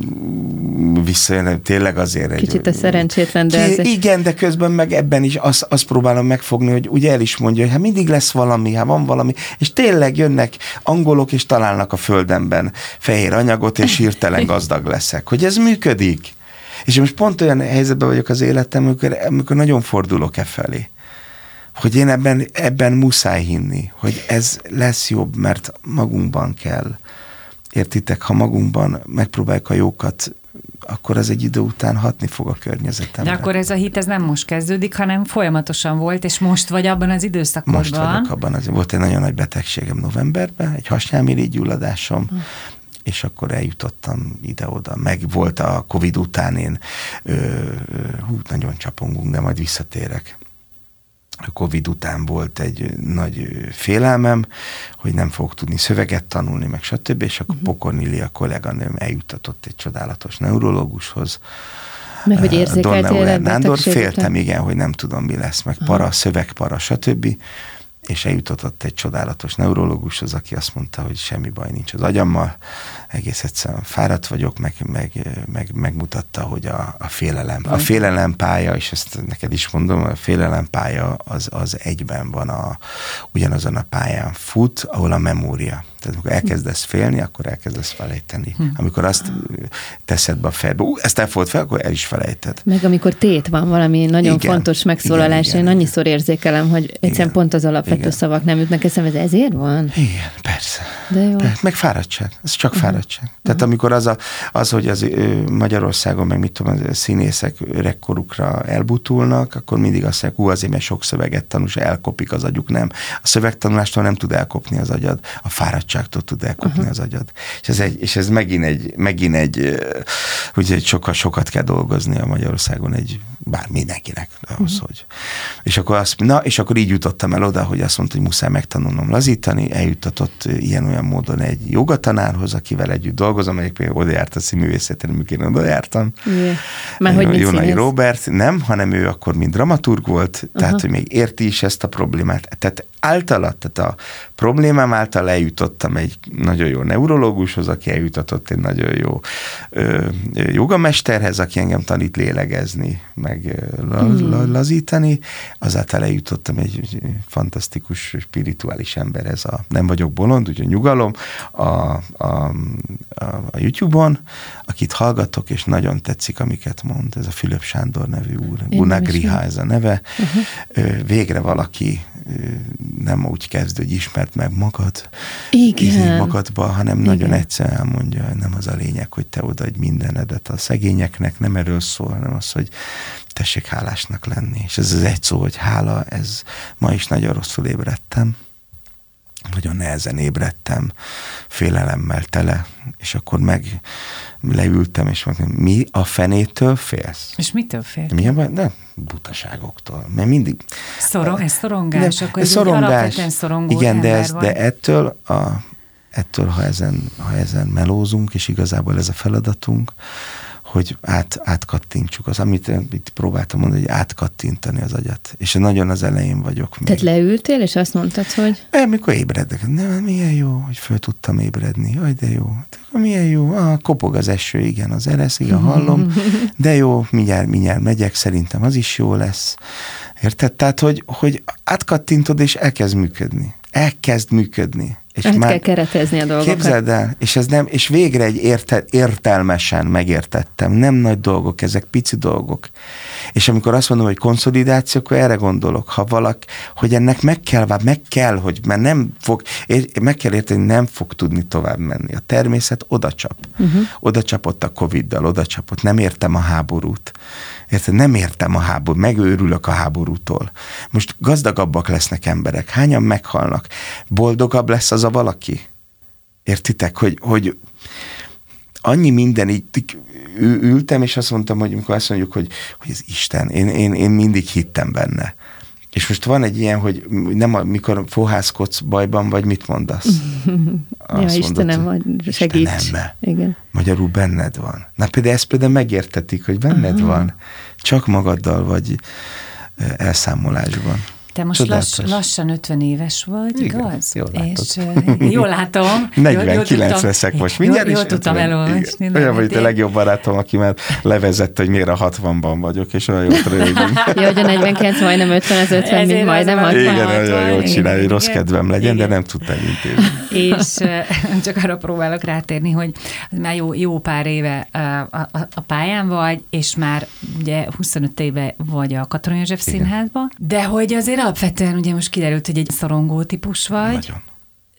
visszajön, tényleg azért. Kicsit egy, a szerencsétlen, de ki, igen, de közben meg ebben is azt, azt próbálom megfogni, hogy ugye el is mondja, hogy hát mindig lesz valami, hát van valami, és tényleg jönnek angolok, és találnak a földemben fehér anyagot, és hirtelen gazdag leszek. Hogy ez működik. És most pont olyan helyzetben vagyok az életem, amikor, amikor nagyon fordulok e felé. Hogy én ebben, ebben muszáj hinni, hogy ez lesz jobb, mert magunkban kell. Értitek, ha magunkban megpróbáljuk a jókat, akkor az egy idő után hatni fog a környezetemre. De akkor ez a hit, ez nem most kezdődik, hanem folyamatosan volt, és most vagy abban az időszakban. Most vagyok abban az Volt egy nagyon nagy betegségem novemberben, egy hasnyálmirigygyulladásom, hm. és akkor eljutottam ide-oda. Meg volt a Covid után én, ö, hú, nagyon csapongunk, de majd visszatérek. A Covid után volt egy nagy félelmem, hogy nem fogok tudni szöveget tanulni, meg stb. És akkor uh-huh. Pokorny Lia kolléganőm eljutatott egy csodálatos neurológushoz. Meg hogy érzékeltél a betegségben? Féltem, igen, hogy nem tudom, mi lesz, meg para, uh-huh. szövegpara, stb. És eljutott egy csodálatos neurológushoz, aki azt mondta, hogy semmi baj nincs az agyammal, egész egyszerűen fáradt vagyok, meg, meg, meg, megmutatta, hogy a, a félelem, a félelem pálya, és ezt neked is mondom, a félelem pálya az, az egyben van, a, ugyanazon a pályán fut, ahol a memória. Tehát amikor elkezdesz félni, akkor elkezdesz felejteni. Hm. Amikor azt teszed be a fejedbe, ú, ezt elfogod fel, akkor el is felejted. Meg amikor tét van valami nagyon igen, fontos megszólalás, igen, én igen, annyiszor érzékelem, hogy egyszerűen igen, pont az alapvető igen. szavak nem jutnak eszembe, ez ezért van? Igen, persze. De jó. persze. Meg fáradtság, ez csak uh-huh. fáradtság. Tehát uh-huh. amikor az, a, az hogy az Magyarországon, meg mit tudom, a színészek öregkorukra elbutulnak, akkor mindig azt mondják, ú, azért, mert sok szöveget tanul, és elkopik az agyuk, nem. A szövegtanulástól nem tud elkopni az agyad, a fáradtság tud elkopni uh-huh. az agyad. És ez, egy, és ez megint egy, megint egy, ugye sokat, sokat kell dolgozni a Magyarországon egy, bár mindenkinek ahhoz, uh-huh. hogy. És akkor azt, na, és akkor így jutottam el oda, hogy azt mondta, hogy muszáj megtanulnom lazítani, eljutatott ilyen-olyan módon egy jogatanárhoz, akivel együtt dolgozom, egyik például oda járt a színművészetre, amikor én oda jártam. Yeah. Már hogy Jónai Róbert, nem, hanem ő akkor mind dramaturg volt, uh-huh. tehát, hogy még érti is ezt a problémát. Tehát általa, tehát a problémám által eljutottam egy nagyon jó neurológushoz, aki eljutatott egy nagyon jó ö, jogamesterhez, aki engem tanít lélegezni, meg la, mm. la, lazítani. Azáltal eljutottam egy fantasztikus, spirituális emberhez. A, nem vagyok bolond, úgyhogy nyugalom a, a, a, a YouTube-on, akit hallgatok, és nagyon tetszik, amiket mond. Ez a Fülöp Sándor nevű úr. Gunagriha ez a neve. Uh-huh. Végre valaki nem úgy kezd, hogy ismert meg magad, ízni magadba, hanem igen. nagyon egyszerűen elmondja, nem az a lényeg, hogy te odaadj mindenedet a szegényeknek, nem erről szól, hanem az, hogy tessék hálásnak lenni. És ez az egy szó, hogy hála, ez ma is nagyon rosszul ébredtem, nagyon nehezen ébredtem, félelemmel tele, és akkor meg leültem, és mondtam, mi a fenétől félsz? És mitől félsz? Milyen baj? Nem, butaságoktól. Mert mindig... Szorong, a, ez szorongás, nem, akkor ez alapvetően szorongó ember. Igen, de, ez, de ettől, a, ettől ha, ezen, ha ezen melózunk, és igazából ez a feladatunk, hogy át, átkattintsuk. Az, amit itt próbáltam mondani, hogy átkattintani az agyat. És nagyon az elején vagyok még. Tehát leültél, és azt mondtad, hogy... É, mikor ébredek. Nem, milyen jó, hogy föl tudtam ébredni. Jaj, de jó. Milyen jó. Ah, kopog az eső, igen, az eresz, igen, hallom. De jó, mindjárt, mindjárt megyek, szerintem az is jó lesz. Érted? Tehát, hogy, hogy átkattintod, és elkezd működni. Elkezd működni. És hát már kell keretezni a dolgokat. Képzeld el, és, ez nem, és végre egy érte, értelmesen megértettem. Nem nagy dolgok, ezek pici dolgok. És amikor azt mondom, hogy konszolidáció, akkor erre gondolok, ha valaki, hogy ennek meg kell, meg kell, hogy már nem fog, meg kell érteni, nem fog tudni tovább menni. A természet odacsap. Uh-huh. Odacsapott a Coviddal, odacsapott. Nem értem a háborút. Érted? Nem értem a háborút. Megőrülök a háborútól. Most gazdagabbak lesznek emberek. Hányan meghalnak? Boldogabb lesz az az a valaki. Értitek, hogy, hogy annyi minden így ültem, és azt mondtam, hogy amikor azt mondjuk, hogy, hogy ez Isten, én, én, én mindig hittem benne. És most van egy ilyen, hogy nem amikor fohászkodsz bajban, vagy mit mondasz? Azt ja, mondod, Istenem, hogy segíts. Istenem, igen. Magyarul benned van. Na például ezt például megértetik, hogy benned aha. van. Csak magaddal vagy elszámolásban. Te most lass, lassan ötven éves vagy, igen, igaz? Jól és jól látom. negyvenkilenc leszek most mindjárt. Jól, jól tudtam elolvasni. Olyan vagy itt a legjobb barátom, aki már levezett, hogy miért a hatvanban vagyok, és olyan jót rövidünk. Jó, hogy a negyvenkilenc majdnem ötven, az ötven, mint majdnem hatvan. Igen, olyan jól csinálj, hogy rossz kedvem legyen, de nem tudtam intézni. És csak arra próbálok rátérni, hogy már jó pár éve a pályán vagy, és már ugye huszonöt éve vagy a Katona József Színházban, de hogy azért alapvetően ugye most kiderült, hogy egy szorongó típus vagy. Nagyon.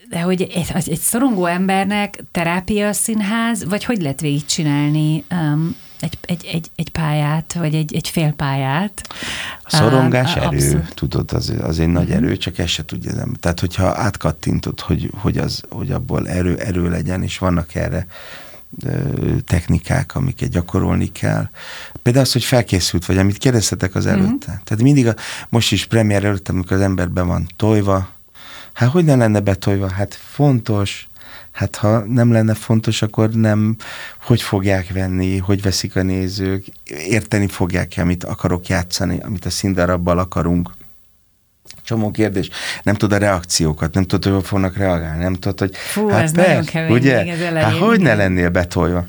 De hogy egy, egy szorongó embernek terápia színház, vagy hogy lehet végigcsinálni um, egy, egy, egy, egy pályát, vagy egy, egy fél pályát? A szorongás um, erő, abszolút. Tudod, az, az egy nagy erő, csak ezt se tudja. Nem. Tehát, hogyha átkattintod, hogy, hogy, az, hogy abból erő, erő legyen, és vannak erre technikák, amiket gyakorolni kell. Például az, hogy felkészült vagy, amit kérdeztetek az előtte. Mm-hmm. Tehát mindig a, most is premier előtt, amikor az ember be van tojva, hát hogy ne lenne betojva? Hát fontos. Hát ha nem lenne fontos, akkor nem, hogy fogják venni, hogy veszik a nézők, érteni fogják, amit akarok játszani, amit a színdarabbal akarunk. Csomó kérdés. Nem tud a reakciókat, nem tudod, hogy fognak reagálni, nem tudod, hogy fú, hát persze, ugye? Hát hogy ne lennél betolva?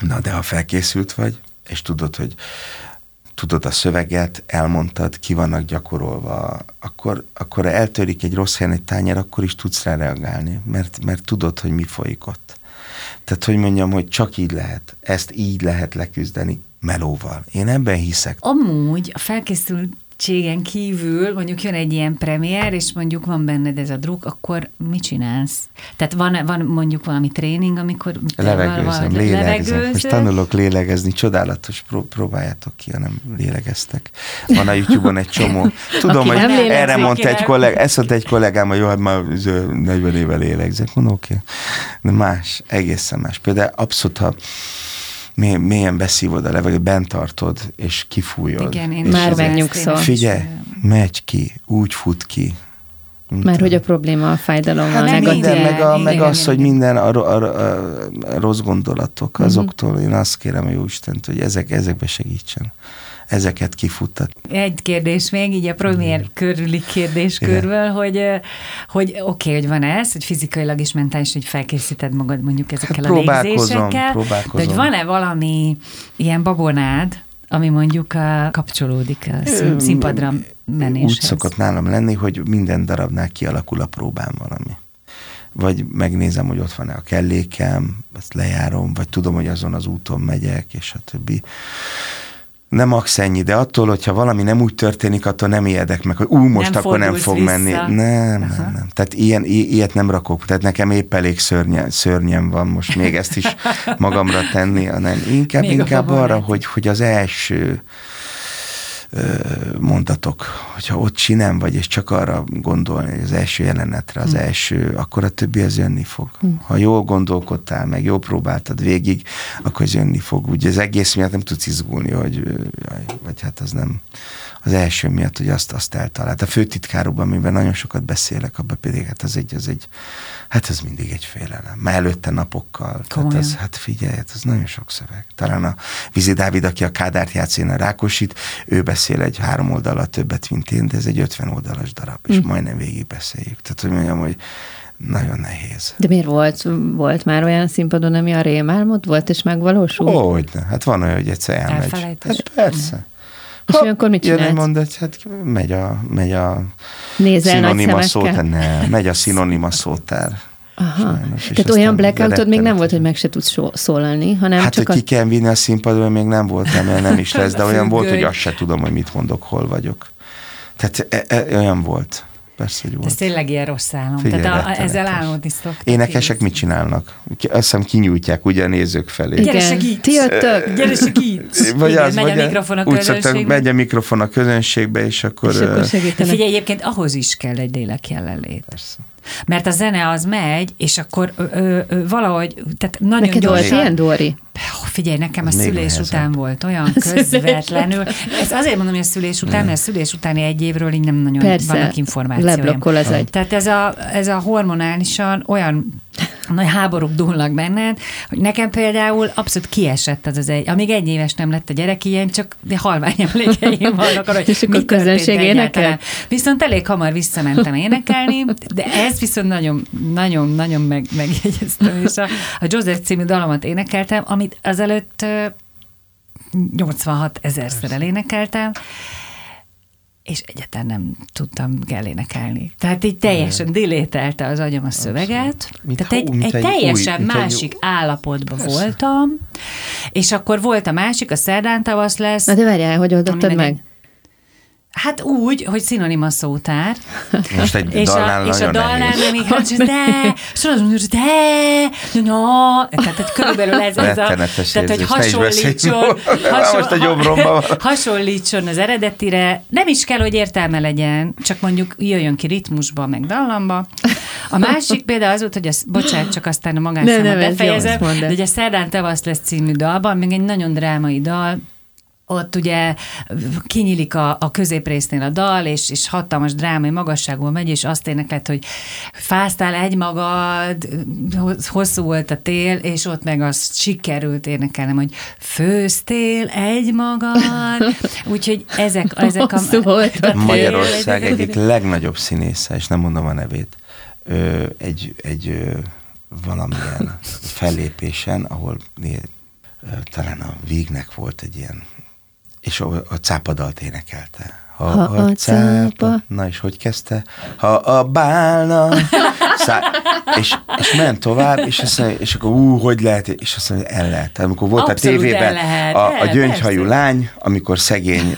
Na, de ha felkészült vagy, és tudod, hogy tudod a szöveget, elmondtad, ki vannak gyakorolva, akkor, akkor eltörik egy rossz helyen egy tányér, akkor is tudsz rá reagálni, mert, mert tudod, hogy mi folyik ott. Tehát, hogy mondjam, hogy csak így lehet, ezt így lehet leküzdeni melóval. Én ebben hiszek. Amúgy a felkészült cségen kívül, mondjuk jön egy ilyen premier, és mondjuk van benned ez a druk, akkor mit csinálsz? Tehát van, van mondjuk valami tréning, amikor... Levegőzöm, lélegzem. Most tanulok lélegezni, csodálatos, próbáljátok ki, ha nem lélegeztek. Van a YouTube-on egy csomó. Tudom, hogy erre mondta egy kollégám, ezt mondta egy kollégám, hogy jó, hát már negyven éve lélegzek. Mondom, oké. De más, egészen más. Például abszolút, ha mélyen beszívod a levegőt, bent tartod, és kifújod. Igen, én és már megnyugszol. Figyelj, megy ki, úgy fut ki. Már hogy a probléma a fájdalom, hát a negatív. Minden, meg, a, meg igen, az, igen, hogy minden a, a, a, a rossz gondolatok, azoktól uh-huh. én azt kérem a Jóistent, hogy ezek, ezekbe segítsen. Ezeket kifuttat. Egy kérdés még, így a premier körüli kérdéskörből, hogy, hogy oké, okay, hogy van ez, hogy fizikailag is mentális, hogy felkészíted magad mondjuk ezekkel hát a légzésekkel, próbálkozom. De hogy van-e valami ilyen babonád, ami mondjuk a, kapcsolódik a szín, színpadra menéshez? Úgy szokott nálam lenni, hogy minden darabnál kialakul a próbán valami. Vagy megnézem, hogy ott van-e a kellékem, ezt lejárom, vagy tudom, hogy azon az úton megyek, és a többi. Nem max ennyi, de attól, hogyha valami nem úgy történik, attól nem ijedek meg, hogy ú, most nem akkor nem fog vissza. Menni. Nem, nem, nem. Tehát ilyen, i- ilyet nem rakok. Tehát nekem épp elég szörnyen, szörnyen van most még ezt is magamra tenni, hanem inkább, inkább arra, hogy, hogy az első mondatok, hogyha ott sinem vagy, és csak arra gondolni, az első jelenetre, az mm. első, akkor a többi az jönni fog. Mm. Ha jól gondolkodtál, meg jól próbáltad végig, akkor az jönni fog. Ugye az egész miatt nem tudsz izgulni, hogy jaj, vagy hát az nem, az első miatt, hogy azt, azt eltalált. A főtitkárúban, amiben nagyon sokat beszélek, abban pedig hát az egy, az egy, hát ez mindig egy félelem. Már előtte napokkal. Tehát az, hát figyelj, ez nagyon sok szöveg. Talán a Vizi Dávid, aki a Kádárt játszén a Rákosit, ő beszél egy három oldalra többet, mint én, de ez egy ötven oldalas darab, és mm. majdnem végig beszéljük. Tehát, hogy mondjam, hogy nagyon nehéz. De miért volt, volt már olyan színpadon, ami a rémálmod volt, és megvalósult? Hogyne, hát van olyan, hogy egyszer elmegy. Hát persze. És olyankor mit csinálsz? Jön, mondod, hát megy a, megy a szinonima szótár. Ne, megy a szinonima szótár. Aha. Sajnos, tehát olyan blackoutod még nem volt, hogy meg se tudsz szólalni, hanem hát, csak hogy a... ki kell vinni a színpadon, még nem volt, nem, nem is lesz, de olyan volt, hogy azt se tudom, hogy mit mondok, hol vagyok. Tehát e, e, olyan volt. Persze, hogy volt. Ez tényleg ilyen rossz álom. Figyelj, tehát a, a, ezzel álmodni szoktak. Énekesek mit csinálnak? Azt hiszem kinyújtják ugye a nézők felé. Gyere segíts! Ti jöttök! Gyere segíts! Megy a mikrofon a közönségbe. Megy a mikrofon a közönségbe, és akkor... És akkor segítenek. Figyelj, egyébként ahhoz is kell egy lélek jelenlét. Persze. Mert a zene az megy, és akkor ö, ö, ö, valahogy, tehát nagyon neked gyorsan... Neked ilyen, Dóri? Figyelj, nekem a még szülés nehezebb. Után volt olyan közvetlenül. Ez azért mondom, hogy a szülés után, mert a szülés utáni egy évről így nem nagyon persze, vannak információim. Leblokkol az agy. Tehát ez a, ez a hormonálisan olyan nagy háborúk dúlnak benned, hogy nekem például abszolút kiesett az az egy, amíg egy éves nem lett a gyerek, ilyen csak halvány emlékeim vannak arra, hogy mi történt egyáltalán. Viszont elég hamar visszamentem énekelni, de ez viszont nagyon-nagyon meg, megjegyeztem, és a, a Joseph című dalomat énekeltem, amit azelőtt nyolcvanhat ezerszer elénekeltem, és egyáltalán nem tudtam kell énekelni. Tehát így teljesen dilételte az agyam a szöveget. Tehát egy, egy teljesen új, másik egy... állapotban persze. voltam, és akkor volt a másik, a Szerdán tavasz lesz. Na de várjál, hogy oldottad meg? Egy... Hát úgy, hogy szinonima szótár. Most egy és dalnál a, nagyon és a dalnál nem így, hogy de, soros, de, no, tehát hogy körülbelül ez, ez a, tehát hogy hasonlítson, hasonl, hasonlítson az eredetire, nem is kell, hogy értelme legyen, csak mondjuk jöjjön ki ritmusba, meg dallamba. A másik például az volt, hogy, az, bocsánat, csak aztán a magánszámot befejezem, de hogy a Szerdán tavasz lesz című dalban, még egy nagyon drámai dal, ott ugye kinyílik a, a középrésznél a dal, és, és hatalmas drámai magasságból megy, és azt énekelt, hogy fáztál egymagad, hosszú volt a tél, és ott meg azt sikerült énekelnem, hogy főztél egymagad, úgyhogy ezek, ezek a... a Magyarország tél, egyik legnagyobb színésze, és nem mondom a nevét, ö, egy, egy ö, valamilyen fellépésen, ahol né, ö, talán a Vígnek volt egy ilyen és a cápadalt énekelte. Ha, ha a cápa, cápa... Na, és hogy kezdte? Ha a bálna... Szá... És, és ment tovább, és, azt mondja, és akkor ú, hogy lehet? És azt mondja, el lehet. Amikor volt abszolút a tévében a, a gyöngyhajú persze. lány, amikor szegény,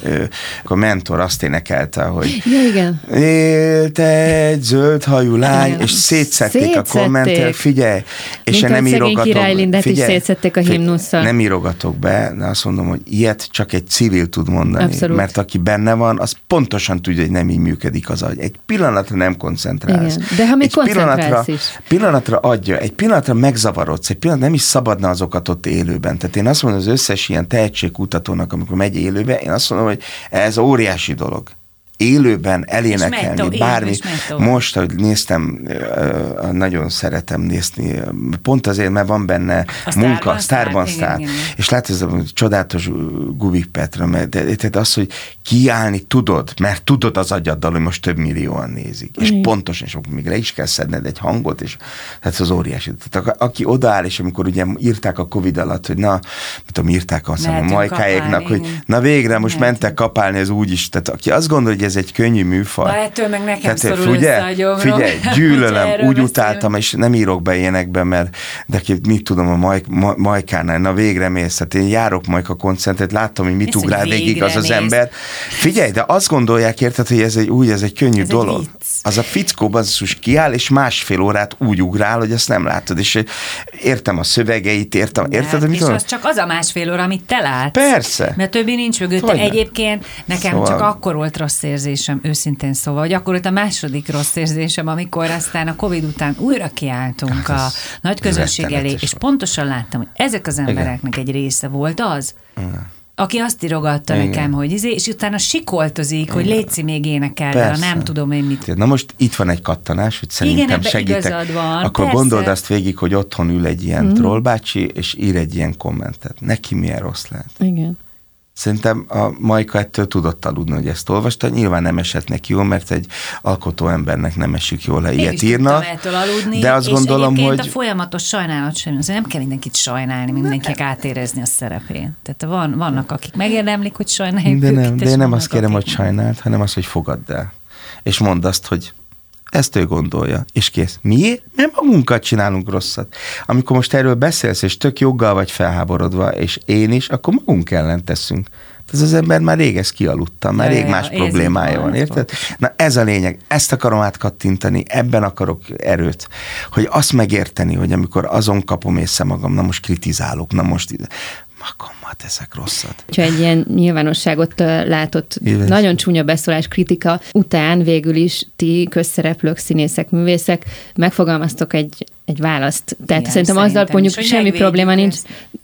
akkor mentor azt énekelte, hogy ja, igen. élt egy zöldhajú lány, igen. és szétszették, szétszették a kommentet, figyelj, és én nem írogatok. Mint a szegény Király Lindát is szétszették a himnusszal. Nem írogatok be, de azt mondom, hogy ilyet csak egy civil tud mondani. Abszolút. Mert aki benne van, az pontosan tudja, hogy nem így működik az agy. Egy pillanatra nem koncentrálsz. Igen. De ha még pillanatra, pillanatra adja, egy pillanatra megzavarodsz, egy pillanat nem is szabadna azokat ott élőben. Tehát én azt mondom, az összes ilyen tehetségkutatónak, amikor megy élőbe, én azt mondom, hogy ez óriási dolog. Élőben elénekelni, megy, bármi. Most, hogy néztem, nagyon szeretem nézni, pont azért, mert van benne a munka, a sztárban sztár, és látod, ez a csodálatos Gubik Petra, mert az, hogy kiállni tudod, mert tudod az agyaddal, hogy most több millióan nézik, és mm. pontosan, és még le is kell szedned egy hangot, és hát az óriási. Tehát aki odaáll, és amikor ugye írták a Covid alatt, hogy na, mit tudom, írták azt a Majkáéknak, kapálni. Hogy na végre most mentek kapálni, ez úgyis, tehát aki azt gondolja, ez egy könnyű műfaj. Na, ettől meg nekem tehát, szorul figyel, össze a gyomrom. Figyelj, gyűlölöm, úgy utáltam, és nem írok be ilyenekbe, mert de ki, mit tudom, a Maj, Maj, Majkánál, na végre mész, hát én járok Majka koncertet, láttam, hogy mit ez ugrál végig az mész. Az ember. Figyelj, de azt gondolják, érted, hogy ez egy, úgy, ez egy könnyű ez dolog. Egy az a fickó basszus kiáll, és másfél órát úgy ugrál, hogy azt nem látod, és értem a szövegeit, értem, de, érted, és az csak az a másfél óra, amit te látsz. Persze. Mert többi nincs mögött. Egyébként nekem szóval... csak akkor volt rossz érzésem, őszintén szóval, hogy akkor volt a második rossz érzésem, amikor aztán a Covid után újra kiálltunk hát a nagy közönség elé, és pontosan láttam, hogy ezek az embereknek igen. egy része volt az, igen. aki azt írogatta igen. nekem, hogy izé, és utána sikoltozik, igen. hogy létszi még énekelve, nem tudom én mit. Na most itt van egy kattanás, hogy szerintem igen, segítek. Van, akkor persze. Gondold azt végig, hogy otthon ül egy ilyen mm. trollbácsi, és ír egy ilyen kommentet. Neki milyen rossz lehet. Igen. Szerintem a Majka ettől tudott aludni, hogy ezt olvasta. Nyilván nem esett neki jól, mert egy alkotó embernek nem esik jól, ha ilyet írna. Aludni, de azt és gondolom, hogy... a folyamatos sajnálat sem, azért nem kell mindenkit sajnálni, mindenkinek átérezni a szerepét. Tehát van, vannak, akik megérdemlik, hogy sajnáljuk de őket. Nem, de én nem azt kérem, akik... hogy sajnált, hanem azt, hogy fogadd el. És mondd azt, hogy ezt ő gondolja, és kész. Miért? Mert magunkat csinálunk rosszat. Amikor most erről beszélsz, és tök joggal vagy felháborodva, és én is, akkor magunk ellen teszünk. Ez az ember már rég ezt kialudta, már rég más problémája van, érted? Na ez a lényeg, ezt akarom átkattintani, ebben akarok erőt, hogy azt megérteni, hogy amikor azon kapom észre magam, na most kritizálok, na most... magammat ezek rosszat. Ha egy ilyen nyilvánosságot látott, Éves. nagyon csúnya beszólás, kritika után végül is ti közszereplők, színészek, művészek megfogalmaztok egy, egy választ. Tehát igen, szerintem azzal mondjuk semmi probléma nincs,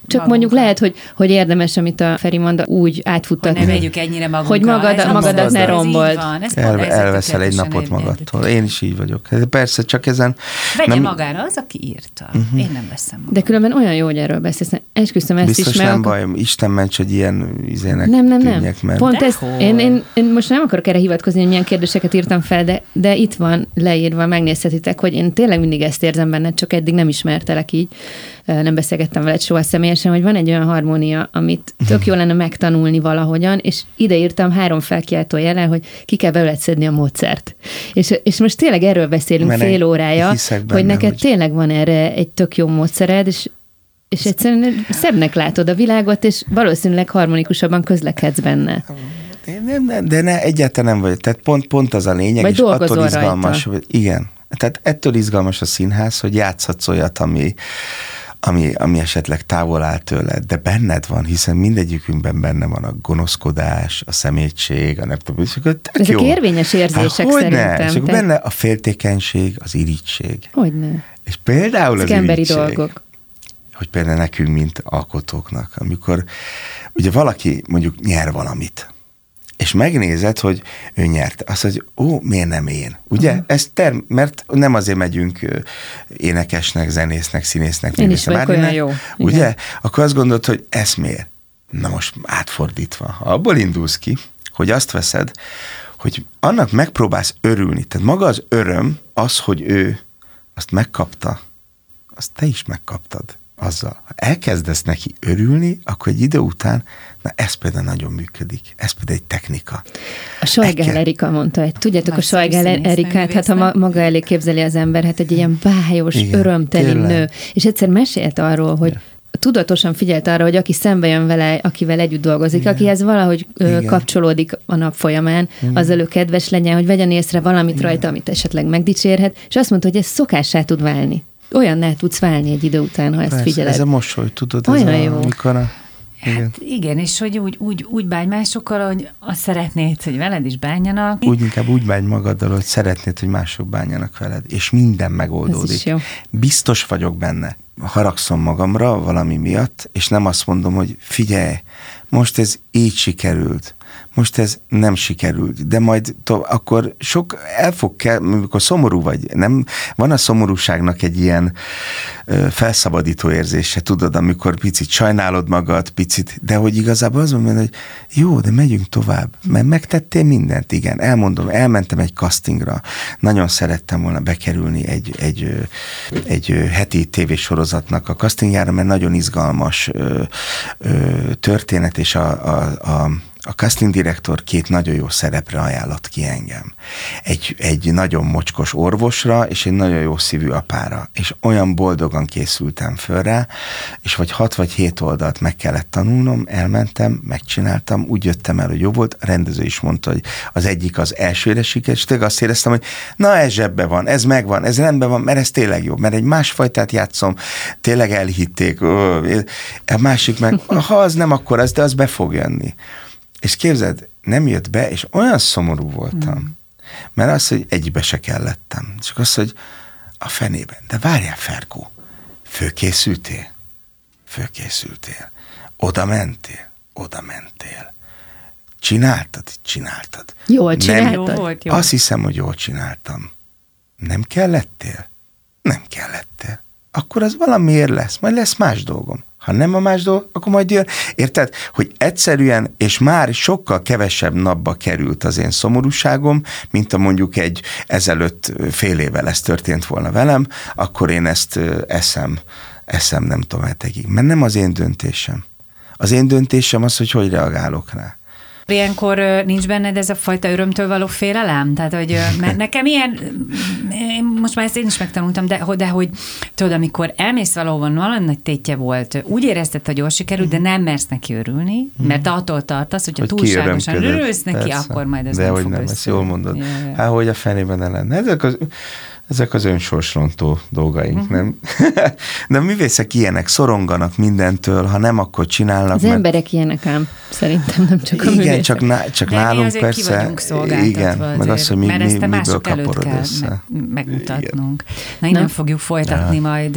csak magunkat. Mondjuk lehet, hogy, hogy érdemes, amit a Feri mondta, úgy átfuttatni. Hogy ne vegyük ennyire magunkkal. Hogy magadat, magadat ne rombold. El, elveszel egy napot magadtól. Én is így vagyok. Persze, csak ezen... Vegye nem... magára az, aki írta. Uh-huh. Én nem veszem magam. De különben olyan jó, hogy erről beszélsz. Esküszöm, ezt biztos is meg... nem baj, Isten ments, hogy ilyen izének nem, nem, tűnjek. Nem. Mert... Pont ez, én, én, én most nem akarok erre hivatkozni, hogy milyen kérdéseket írtam fel, de, de itt van leírva, megnézhetitek, hogy én tényleg mindig ezt érzem benned, csak eddig nem ismertelek így. Nem beszélgettem veled soha személyesen, hogy van egy olyan harmónia, amit tök jó lenne megtanulni valahogyan, és ide írtam három felkiáltó jelen, hogy ki kell belőled szedni a módszert. És, és most tényleg erről beszélünk mert fél órája, benne, hogy neked hogy... tényleg van erre egy tök jó módszered, és és egyszerűen szebbnek látod a világot, és valószínűleg harmonikusabban közlekedsz benne. Nem, nem, de ne, egyáltalán nem vagy. Tehát pont, pont az a lényeg, vagy és attól izgalmas. Vagy, igen. Tehát ettől izgalmas a színház, hogy játszhatsz olyat, ami, ami, ami esetleg távol áll tőled, de benned van, hiszen mindegyikünkben benne van a gonoszkodás, a szemétség, a nem tudom, és akkor tök jó. Ezek érvényes érzések hát, szerintem. És akkor te... benne a féltékenység, az irigység. Hogyne. És például ezek az emberi dolgok. Hogy például nekünk, mint alkotóknak, amikor ugye valaki mondjuk nyer valamit, és megnézed, hogy ő nyerte. Azt mondja, hogy ó, miért nem én? Ugye? Uh-huh. Ez term- mert nem azért megyünk énekesnek, zenésznek, színésznek. Én is vagyok olyan jó. Ugye? Igen. Akkor azt gondolod, hogy ez miért? Na most átfordítva. Abból indulsz ki, hogy azt veszed, hogy annak megpróbálsz örülni. Tehát maga az öröm, az, hogy ő azt megkapta, azt te is megkaptad. Azzal. Ha elkezdesz neki örülni, akkor egy idő után, na ez például nagyon működik. Ez például egy technika. A Schweigel Erika mondta, hogy tudjátok, a Schweigel Erikát, hát ha maga elé képzeli az ember, hát egy ilyen bájos, igen, örömteli tényleg. Nő. És egyszer mesélt arról, hogy tudatosan figyelt arra, hogy aki szembe jön vele, akivel együtt dolgozik, igen, akihez valahogy igen, kapcsolódik a nap folyamán, igen, azzal ő kedves legyen, hogy vegyen észre valamit, igen, rajta, amit esetleg megdicsérhet, és azt mondta, hogy ez szokássá tud válni. Olyanná tudsz válni egy idő után, ha persze, ezt figyeled. Ez a mosoly, tudod? Olyan ez jó. A, a, igen. Hát igen, és hogy úgy, úgy, úgy bánj másokkal, hogy azt szeretnéd, hogy veled is bánjanak. Úgy inkább úgy bánj magaddal, hogy szeretnéd, hogy mások bánjanak veled, és minden megoldódik. Biztos vagyok benne. Haragszom magamra valami miatt, és nem azt mondom, hogy figyelj, most ez így sikerült. Most ez nem sikerült, de majd to- akkor sok el fog kell, amikor szomorú vagy, nem? Van a szomorúságnak egy ilyen ö, felszabadító érzése, tudod, amikor picit sajnálod magad, picit, de hogy igazából az mondom, hogy jó, de megyünk tovább, mert megtettél mindent, igen, elmondom, elmentem egy castingra, nagyon szerettem volna bekerülni egy, egy, egy heti tévésorozatnak a castingjára, mert nagyon izgalmas ö, ö, történet, és a, a, a a casting direktor két nagyon jó szerepre ajánlott ki engem. Egy, egy nagyon mocskos orvosra, és egy nagyon jó szívű apára. És olyan boldogan készültem föl rá, és vagy hat vagy hét oldalt meg kellett tanulnom, elmentem, megcsináltam, úgy jöttem el, hogy jó volt, a rendező is mondta, hogy az egyik az elsőre sikert, és tényleg azt éreztem, hogy na ez zsebben van, ez megvan, ez rendben van, mert ez tényleg jó, mert egy másfajtát játszom, tényleg elhitték, a másik meg, ha az nem, akkor az, de az be fog jönni. És képzeld, nem jött be, és olyan szomorú voltam, mm. mert az, hogy egybe se kellettem. Csak az, hogy a fenében. De várjál, Ferkó, fölkészültél? Fölkészültél. Oda mentél? Oda mentél. Csináltad? Csináltad. Jól csináltad. Nem, jó volt, jó. Azt hiszem, hogy jól csináltam. Nem kellettél? Nem kellettél. Akkor az valamiért lesz, majd lesz más dolgom. Ha nem a más dolog, akkor majd jön. Érted, hogy egyszerűen, és már sokkal kevesebb napba került az én szomorúságom, mint a mondjuk egy ezelőtt fél évvel ez történt volna velem, akkor én ezt eszem, eszem nem tudom hetekig. Mert nem az én döntésem. Az én döntésem az, hogy hogy reagálok rá. Ilyenkor nincs benned ez a fajta örömtől való félelem? Tehát, hogy mert nekem ilyen, most már ezt én is megtanultam, de, de hogy tudod, amikor elmész valóban, valami nagy tétje volt, úgy érezted, hogy jól sikerült, de nem mersz neki örülni, mert attól tartasz, hogyha hogy túlságosan örülsz neki, persze, akkor majd ez de nem hogy fog nem, ezt jól mondod. Ja, ja. Hát, hogy a fenében ellen. Ezek az... Ezek az önsorsrontó dolgaink, uh-huh. nem? De a művészek ilyenek, szoronganak mindentől, ha nem, akkor csinálnak. Az mert... emberek ilyenek ám, szerintem nem csak a művészek. Igen, csak, ná- csak nálunk persze. Igen, meg azért. Az, hogy mi, mi, miből kaporod össze. Megmutatnunk. Na, innen nem? fogjuk folytatni ja. majd,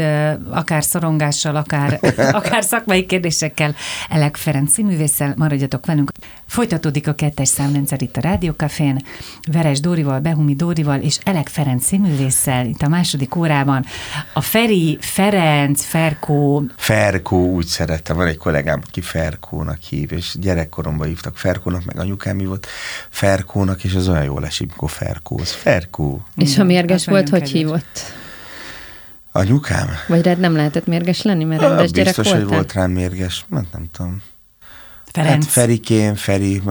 akár szorongással, akár, akár szakmai kérdésekkel. Elek Ferenc színművésszel, maradjatok velünk. Folytatódik a kettes számrendszer itt a Rádió Cafén, Veres Dórival, Behumi Dórival és Elek Ferenc színművésszel. Itt a második órában a Feri, Ferenc, Ferkó. Ferkó, úgy szerettem. Van egy kollégám, aki Ferkónak hív, és gyerekkoromban hívtak Ferkónak, meg anyukám hívott Ferkónak, és az olyan jól esik, mikor Ferkóz. Ferkó. És ha mérges volt, hogy hívott? Anyukám? Vagy rád nem lehetett mérges lenni, mert rendes gyerek voltál? Biztos, hogy volt rám mérges. Mert nem tudom. Ferenc. Hát Ferikén, Feri,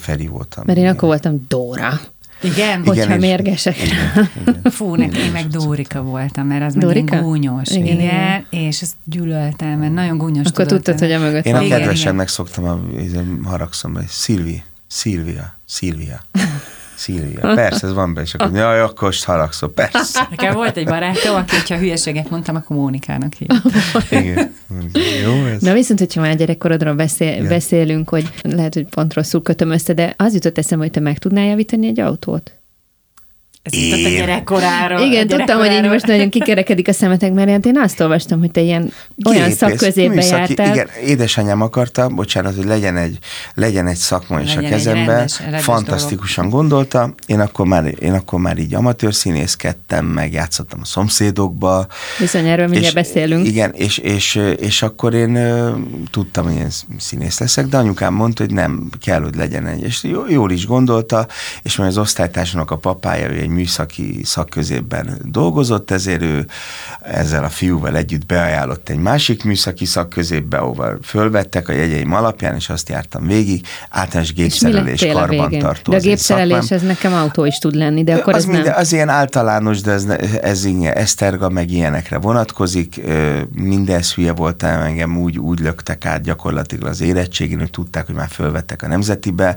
Feri voltam. Mert én akkor voltam Dóra. Igen, hogyha igen, mérgesek. Igen, igen. Fú, neki én meg Dórika voltam, mert az meg ilyen gúnyos. Igen, igen, igen, és ezt gyűlöltem, mert nagyon gúnyos. Akkor tudtad, hogy a mögött. Én a kedvesemnek szoktam, a, haragszom, hogy Szilvi, Szilvia, Szilvia. Szilvia. Persze, ez van be, és akkor jaj, akkor is haragszom, persze. Nekem volt egy barátom, aki, hogyha hülyeséget mondtam, akkor Mónikának hívott. Igen. Jó, ez... Na viszont, hogyha már gyerekkorodról beszél, ja. beszélünk, hogy lehet, hogy pont rosszul kötöm össze, de az jutott eszembe, hogy te meg tudnál javítani egy autót? Ez jutott a gyerekkoráról. Igen, a tudtam, hogy így most nagyon kikerekedik a szemetek, mert én azt olvastam, hogy te ilyen olyan szakközépbe jártál. Igen, édesanyám akarta, bocsánat, hogy legyen egy, legyen egy szakma is a kezemben. Fantasztikusan dolog. Gondolta. Én akkor, már, én akkor már így amatőr színészkedtem, meg játszottam a Szomszédokba. Viszont erről mindjárt beszélünk. Igen, és, és, és akkor én tudtam, hogy én színész leszek, de anyukám mondta, hogy nem kell, hogy legyen egy. És jól is gondolta, és mert az osztálytársának a papája, ő egy műszaki szakközépben dolgozott, ezért ő ezzel a fiúval együtt beajánlott egy másik műszaki szakközépbe, ahol fölvettek a jegyeim alapján, és azt jártam végig, általános gépszerelés karbantartó. De a gépszerelés, ez nekem autó is tud lenni, de akkor az ez minden, nem. Az ilyen általános, de ez, ez ilyen eszterga, meg ilyenekre vonatkozik, mindez hülye voltam, engem úgy, úgy löktek át gyakorlatilag az érettségén, hogy tudták, hogy már fölvettek a Nemzetibe,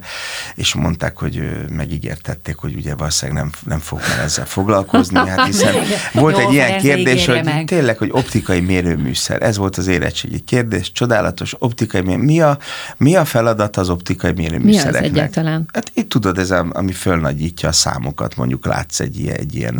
és mondták, hogy megígértették, hogy ugye valószínűleg nem nem fog már ezzel foglalkozni, hát hiszen volt jó, egy ilyen kérdés, hogy meg. Tényleg, hogy optikai mérőműszer. Ez volt az érettségi kérdés, csodálatos optikai mérő. Mi a, mi a feladat az optikai mérőműszereknek? Mi az egyáltalán? Hát itt tudod, ez a, ami fölnagyítja a számokat, mondjuk látsz egy ilyen, egy ilyen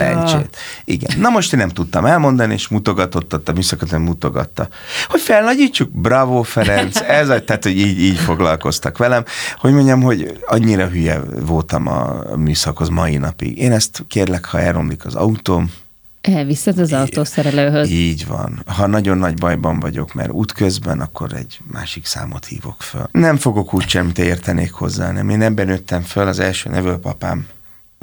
lencsét. Igen. Na most én nem tudtam elmondani, és mutogatott, ott a műszakot nem mutogatta. Hogy felnagyítsuk? Bravo, Ferenc! Ez, tehát, hogy így, így foglalkoztak velem. Hogy mondjam, hogy annyira hülye voltam a műszakhoz mai napig. Én ezt kérlek, ha elromlik az autóm. Elviszed az autószerelőhöz. Így van. Ha nagyon nagy bajban vagyok, mert útközben, akkor egy másik számot hívok föl. Nem fogok úgy semmit értenék hozzá, nem. Én ebben nőttem föl, az első nevelőpapám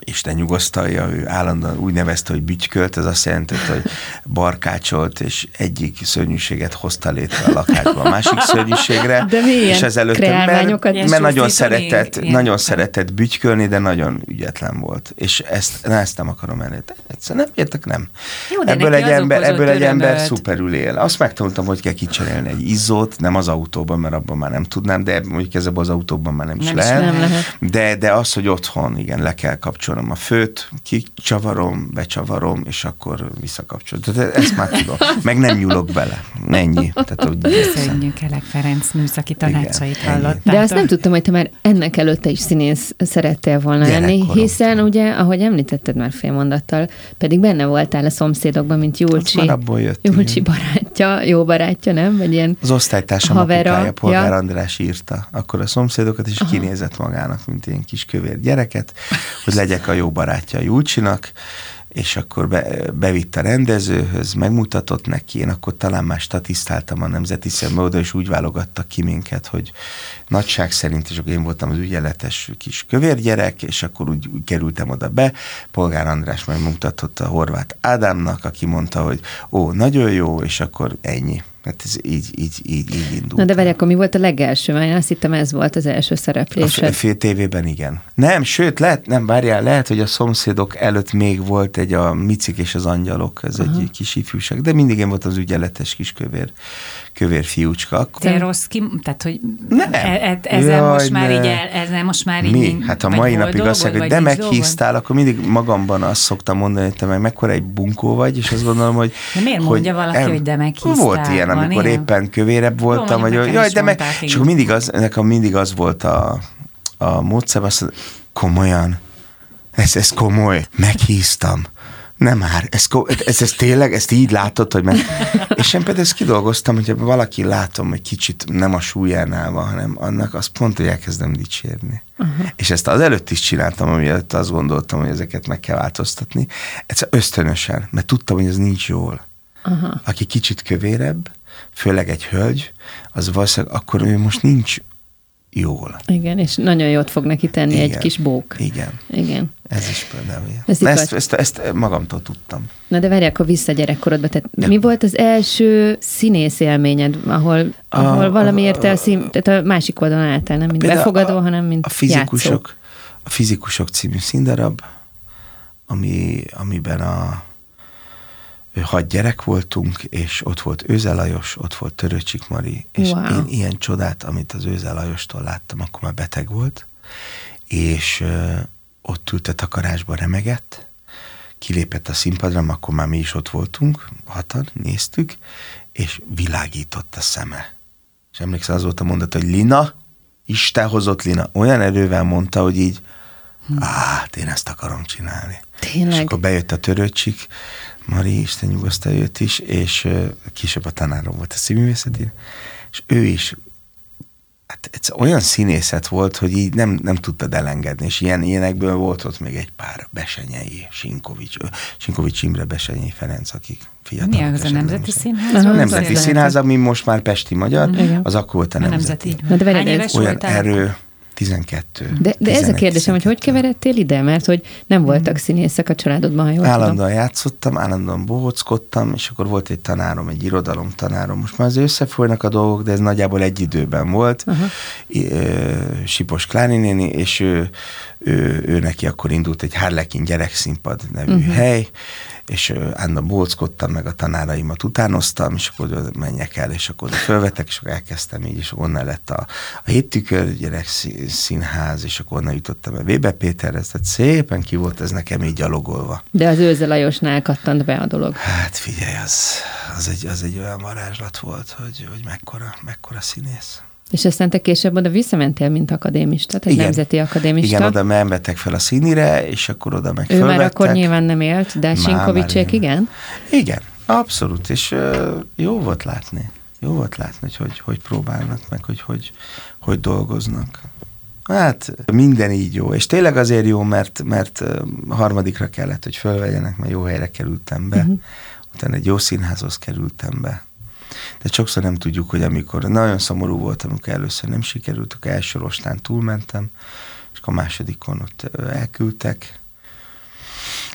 Isten nyugosztalja, ő állandóan úgy nevezte, hogy bütykölt, ez azt jelenti, hogy barkácsolt, és egyik szörnyűséget hozta létre a lakásba a másik szörnyűségre. De és ezelőtt, mert, mert nagyon szeretett, ilyen. nagyon szeretett bütykölni, de nagyon ügyetlen volt. És ezt, na, ezt nem akarom elni. Egyszerűen nem értek, nem. Jó, ebből egy ember, ebbél egy ember szuperül él. Azt megtanultam, hogy kell kicserélni egy izzót, nem az autóban, mert abban már nem tudnám, de mondjuk ezzel az autóban már nem is nem lehet. Is nem lehet. De, de az, hogy otthon, igen, le kell kapcsolni a főt, kicsavarom, becsavarom, és akkor visszakapcsolom. Tehát ezt már tudom. Meg nem nyúlok bele. Ennyi. Köszönjük Elek Ferenc műszaki tanácsait hallottam. De azt nem tudtam, hogy te már ennek előtte is színész szerettél volna lenni, hiszen ugye, ahogy említetted már fél mondattal, pedig benne voltál a Szomszédokban, mint Júlcsi. Júlcsi barátja, jó barátja, nem? Vagy ilyen az osztálytársam apukája, Polgár András írta akkor a Szomszédokat, és kinézett magának, mint ilyen kis kövér gyereket, hogy legyek a jó barátja a Júlcsinak, és akkor be, bevitt a rendezőhöz, megmutatott neki, én akkor talán már statisztáltam a Nemzeti Szembe oda, és úgy válogattak ki minket, hogy nagyság szerint, és akkor én voltam az ügyeletes kis kövérgyerek, és akkor úgy, úgy kerültem oda be, Polgár András majd mutatott a Horváth Ádámnak, aki mondta, hogy ó, nagyon jó, és akkor ennyi. Hát ez így, így, így, így indult. Na de várj, akkor mi volt a legelső? Már én azt hittem, ez volt az első szereplés. A Fél tévében igen. Nem, sőt, lehet, nem, várjál, lehet, hogy a Szomszédok előtt még volt egy a Micik és az Angyalok, ez Aha. egy kis ifjúság, de mindig én voltam az ügyeletes kis kövér, kövér fiúcska. Te rossz ki, tehát, hogy nem. E, ezzel, Jaj, most már így el, ezzel most már így... Mi? Hát a mai napig azt mondják, hogy de meghíztál, akkor mindig magamban azt szoktam mondani, hogy te meg mekkora egy bunkó vagy, és azt gondolom, hogy... De miért mondja hogy valaki, el, hogy de meghíztál? Volt ilyen, amikor Van, éppen kövérebb voltam, vagy jaj, de meg... És akkor mindig az, nekem mindig az volt a, a módszer, azt mondja, komolyan, ez, ez komoly, meghíztam. Nem már, ez, ez, ez tényleg, ezt így látod, hogy meg... És én például ezt kidolgoztam, hogyha valaki látom, hogy kicsit nem a súlyánál van, hanem annak, azt pont, hogy elkezdem dicsérni. Uh-huh. És ezt az előtt is csináltam, amielőtt azt gondoltam, hogy ezeket meg kell változtatni. Egyszerűen ösztönösen, mert tudtam, hogy ez nincs jól. Uh-huh. Aki kicsit kövérebb, főleg egy hölgy, az valószínűleg akkor ő most nincs jól. Igen, és nagyon jót fog neki tenni Igen. egy kis bók. Igen. Igen. Ez is például ilyen. Ez ezt, ezt, ezt magamtól tudtam. Na de várj, akkor vissza gyerekkorodba. Tehát de. Mi volt az első színész élményed, ahol, ahol a, valamiért a, a, szín, tehát a másik oldalon álltál, nem mint befogadó, a, hanem mint a fizikusok, játszó. A Fizikusok című színdarab, ami, amiben a hat gyerek voltunk, és ott volt Őze Lajos, ott volt Törőcsik Mari, és wow. én ilyen csodát, amit az Őze Lajostól láttam, akkor már beteg volt, és ö, ott ült a takarásba, remegett, kilépett a színpadra, akkor már mi is ott voltunk, hatan, néztük, és világított a szeme. És emlékszem, az volt a mondat, hogy Lina, Isten hozott Lina, olyan erővel mondta, hogy így, hm. hát én ezt akarom csinálni. Tényleg. És akkor bejött a Törőcsik Mari, Isten nyugosztal őt is, és később a tanárom volt a színművészetén, és ő is, hát ez olyan színészet volt, hogy így nem, nem tudtad elengedni, és ilyen, ilyenekből volt ott még egy pár, Besenyei, Sinkovics, Sinkovics Imre, Besenyei Ferenc, akik fiatalok. Mi az a Nemzeti Színház? A Nemzeti Színház, ami most már Pesti Magyar, mm. az akkor volt a Nemzeti. A nemzeti. Hány éves olyan erő... tizenkettő. De, de ez a kérdésem, tizenkettő. Hogy hogy keveredtél ide? Mert hogy nem voltak mm. színészek a családodban, ha jól tudom. Állandóan játszottam, állandóan bohóckodtam, és akkor volt egy tanárom, egy irodalom tanárom. Most már az összefolynak a dolgok, de ez nagyjából egy időben volt. I, ö, Sipos Kláni néni, és ő, ő, ő neki akkor indult egy Harlekin gyerekszínpad nevű uh-huh. hely, és állandóan bohóckodtam, meg a tanáraimat utánoztam, és akkor menjek el, és akkor fölvettek, és akkor elkezdtem így, és onnan lett a, a Héttükör Gyerekszínház, és akkor onnan jutottam el Weber Péterhez, tehát szépen ki volt ez nekem így gyalogolva. De az Őze Lajosnál kattant be a dolog. Hát figyelj, az, az, egy, az egy olyan varázslat volt, hogy, hogy mekkora, mekkora színész. És aztán te később oda visszamentél, mint akadémista, egy nemzeti akadémista. Igen, oda mentek fel a színire, és akkor oda meg fölvettek. Ő már akkor nyilván nem élt, de Sinkovicsék igen? Igen, abszolút, és uh, jó volt látni. Jó volt látni, hogy hogy, hogy próbálnak meg, hogy, hogy hogy dolgoznak. Hát minden így jó, és tényleg azért jó, mert, mert harmadikra kellett, hogy fölvegyenek, mert jó helyre kerültem be, uh-huh. utána egy jó színházhoz kerültem be. De sokszor nem tudjuk, hogy amikor nagyon szomorú volt, amikor először nem sikerült, akkor első rostán túlmentem, és a másodikon ott elküldtek,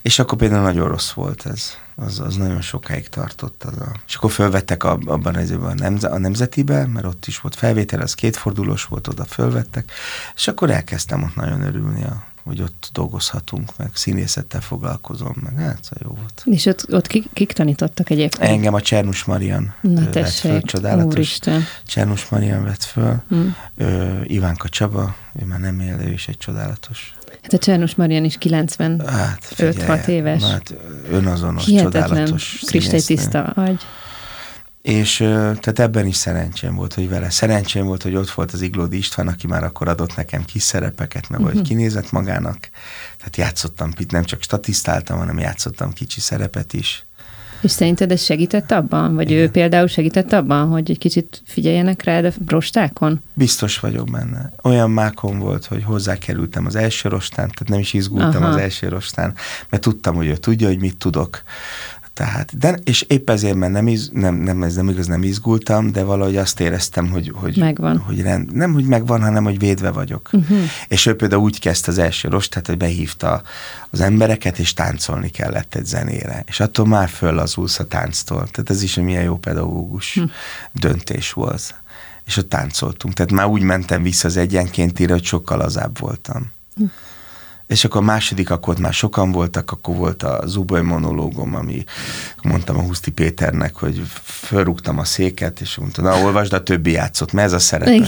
És akkor például nagyon rossz volt ez. Az, az nagyon sokáig tartott. Az a... És akkor fölvettek ab, abban az évben a, nemze, a nemzetibe, mert ott is volt felvétel, az kétfordulós volt, oda fölvettek, és akkor elkezdtem ott nagyon örülni, a, hogy ott dolgozhatunk, meg színészettel foglalkozom, meg hát jó volt. És ott, ott kik, kik tanítottak egyébként? Engem a Csernus Marian Na, vett föl, csodálatos. Úristen. Csernus Marian vett föl, hmm. Ö, Ivánka Csaba, ő már nem él, ő is egy csodálatos. Hát a Csernus Marian is kilencvenöt-hat hát, éves. Hát önazonos, hihetetlen, csodálatos kristálytiszta agy. És tehát ebben is szerencsém volt, hogy vele. Szerencsém volt, hogy ott volt az Iglódi István, aki már akkor adott nekem kis szerepeket, meg uh-huh. hogy kinézett magának. Tehát játszottam, nem csak statisztáltam, hanem játszottam kicsi szerepet is. És szerinted ez segített abban? Vagy igen. Ő például segített abban, hogy egy kicsit figyeljenek rád a rostákon? Biztos vagyok benne. Olyan mákon volt, hogy hozzákerültem az első rostán, tehát nem is izgultam Aha. az első rostán, mert tudtam, hogy ő tudja, hogy mit tudok. Tehát, de, és épp ezért, mert nem, iz, nem, nem, ez nem igaz, nem izgultam, de valahogy azt éreztem, hogy, hogy, megvan. hogy rend, nem, hogy megvan, hanem, hogy védve vagyok. Uh-huh. És ő például úgy kezdte az első rostát, hogy behívta az embereket, és táncolni kellett egy zenére. És attól már föllazulsz a tánctól. Tehát ez is egy milyen jó pedagógus uh-huh. döntés volt. És ott táncoltunk. Tehát már úgy mentem vissza az egyenkéntire, hogy sokkal lazább voltam. Uh-huh. És akkor a második, akkor már sokan voltak, akkor volt a Zuboly monológom, ami mondtam a Huszti Péternek, hogy fölrúgtam a széket, és mondta, na olvasd, a többi játszott, mert ez a szerepe.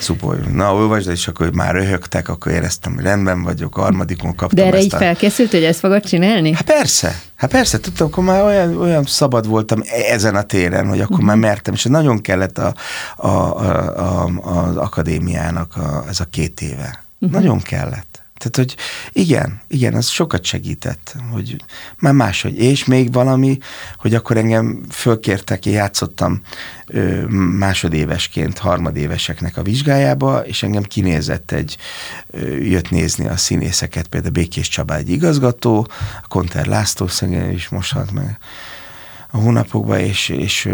Zuboly, na olvasd, és akkor már röhögtek, akkor éreztem, hogy rendben vagyok, a harmadikon kaptam ezt. De erre ezt így a... felkészült, hogy ezt fogod csinálni? Hát persze, hát persze, tudtam, akkor már olyan, olyan szabad voltam ezen a téren, hogy akkor mm. már mertem, és nagyon kellett a, a, a, a, az akadémiának a, ez a két éve. Mm. Nagyon kellett. Tehát, hogy igen, igen, az sokat segített, hogy már máshogy. És még valami, hogy akkor engem fölkértek, én játszottam ö, másodévesként harmadéveseknek a vizsgájába, és engem kinézett egy, ö, jött nézni a színészeket, például Békés Csaba egy igazgató, a Konter László szegény is most halt meg a hónapokban, és, és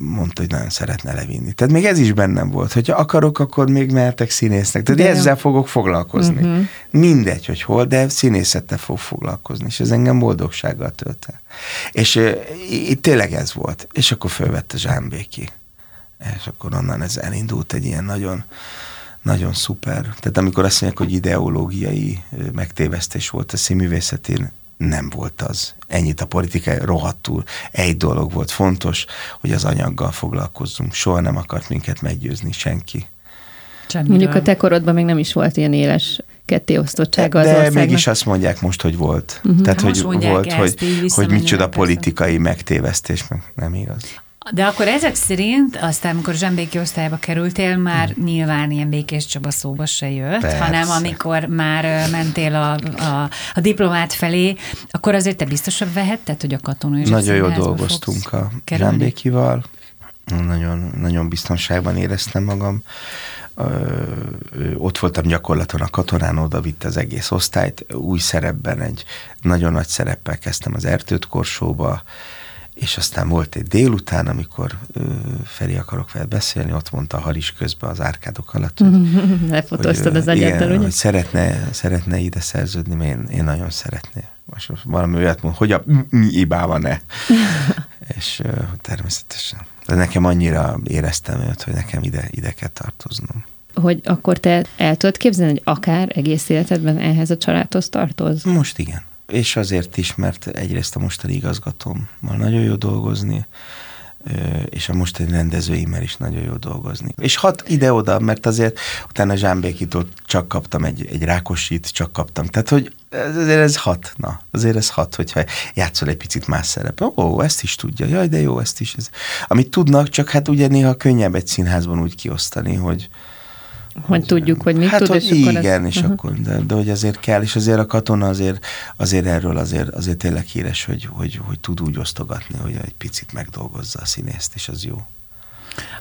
mondta, hogy nagyon szeretne levinni. Tehát még ez is bennem volt, hogyha akarok, akkor még mehetek színésznek. Tehát de ezzel jó. fogok foglalkozni. Uh-huh. Mindegy, hogy hol, de színészettel fog foglalkozni, és ez engem boldogsággal tölt el. És itt tényleg ez volt. És akkor fölvett a Zsámbéki. És akkor onnan ez elindult egy ilyen nagyon nagyon szuper. Tehát amikor azt mondják, hogy ideológiai megtévesztés volt a színművészetén, nem volt az. Ennyit a politikai rohadtul. Egy dolog volt fontos, hogy az anyaggal foglalkozzunk. Soha nem akart minket meggyőzni senki. Semmi Mondjuk nem. A te korodban még nem is volt ilyen éles kettéosztottsága az országnak. De mégis azt mondják most, hogy volt. Uh-huh. Tehát, most hogy volt, ezt, hogy, hogy micsoda politikai megtévesztés, meg nem igaz. De akkor ezek szerint aztán, amikor Zsámbéki osztályba kerültél, már hmm. nyilván ilyen Békés Csaba szóba se jött, persze. hanem amikor már mentél a, a, a diplomát felé, akkor azért te biztosabb vehetted, hogy a Katona József Színházba fogsz. Nagyon jól dolgoztunk a Zsámbékival, nagyon, nagyon biztonságban éreztem magam. Ö, ott voltam gyakorlaton a Katonán, oda vitt az egész osztályt, új szerepben, egy nagyon nagy szereppel kezdtem az Ertőt Korsóba, és aztán volt egy délután, amikor ö, Feri akarok veled beszélni, ott mondta a Haris közben az árkádok alatt, lefotóztad az agyattal, ugye? Hogy szeretne, szeretne ide szerződni, mert én, én nagyon szeretném. Most valami olyat mond, hogy a ibában-e. És ö, természetesen. De nekem annyira éreztem őt, hogy nekem ide, ide kell tartoznom. Hogy akkor te el tudod képzelni, hogy akár egész életedben ehhez a családhoz tartoz? Most igen. És azért is, mert egyrészt a mostani igazgatómmal nagyon jó dolgozni, és a mostani rendezőimmel is nagyon jó dolgozni. És hat ide-oda, mert azért utána Zsámbékitól csak kaptam egy, egy Rákosit, csak kaptam. Tehát, hogy azért ez hat, na, azért ez hat, hogyha játszol egy picit más szerepet. Ó, ezt is tudja, jaj, de jó, ezt is. Ez. Amit tudnak, csak hát ugye néha könnyebb egy színházban úgy kiosztani, hogy Hogy, hogy tudjuk, hogy mit hát, tud, hogy és igen, akkor igen, és uh-huh. akkor, de, de hogy azért kell, és azért a Katona azért, azért erről azért, azért tényleg híres, hogy, hogy, hogy tud úgy osztogatni, hogy egy picit megdolgozza a színészt, és az jó.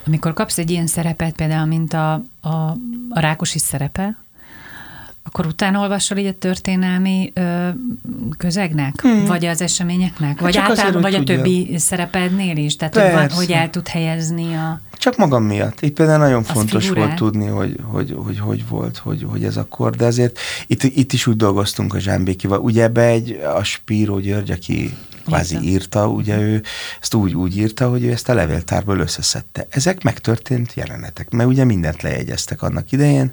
Amikor kapsz egy ilyen szerepet, például, mint a, a, a Rákosi szerepe, akkor utána olvasol így a történelmi ö, közegnek? Hmm. Vagy az eseményeknek? Vagy, által, vagy a többi szerepednél is? Tehát, hogy, van, hogy el tud helyezni a... Csak magam miatt. Itt például nagyon fontos volt tudni, hogy hogy, hogy, hogy volt, hogy, hogy ez akkor, de azért itt, itt is úgy dolgoztunk a Zsámbékival. Ugye ebbe egy, a Spíró György, aki kvázi írta, ugye ő ezt úgy, úgy írta, hogy ő ezt a levéltárból összeszedte. Ezek megtörtént jelenetek, mert ugye mindent lejegyeztek annak idején,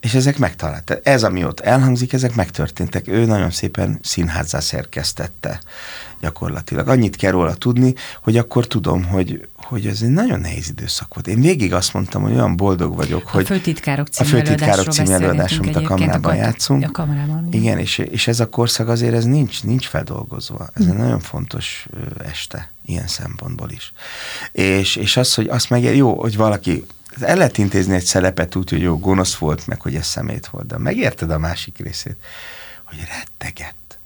és ezek megtalálták. Ez, ami ott elhangzik, ezek megtörténtek. Ő nagyon szépen színházzá szerkesztette gyakorlatilag. Annyit kell róla tudni, hogy akkor tudom, hogy, hogy ez egy nagyon nehéz időszak volt. Én végig azt mondtam, hogy olyan boldog vagyok, a hogy főtitkárok a főtitkárok című előadásomat a kamerában a játszunk. A kamerában. Igen, és, és ez a korszak azért ez nincs, nincs feldolgozva. Ez hmm. egy nagyon fontos este, ilyen szempontból is. És, és az, hogy azt meg jó, hogy valaki el lehet intézni egy szerepet úgy, hogy jó, gonosz volt, meg hogy ez szemét volt, de megérted a másik részét, hogy rettegett.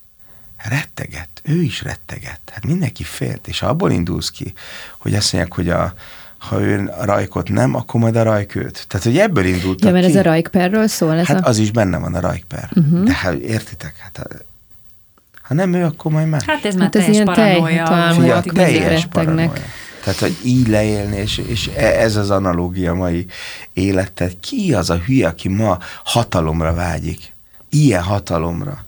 Rettegett. Ő is rettegett. Hát mindenki félt, és abból indulsz ki, hogy azt mondják, hogy a, ha ő a Rajkot nem, akkor majd a Rajk őt. Tehát, hogy ebből indultak ki. Ja, mert ki. Ez a Rajkperről szól? Ez hát a... az is benne van a Rajkper. Uh-huh. De hát értitek, hát a... ha nem ő, akkor majd más. Hát ez már hát teljes paranója. Teljes, teljes paranója. Tehát, hogy így leélni, és, és ez az analógia mai életet. Ki az a hülye, aki ma hatalomra vágyik? Ilyen hatalomra.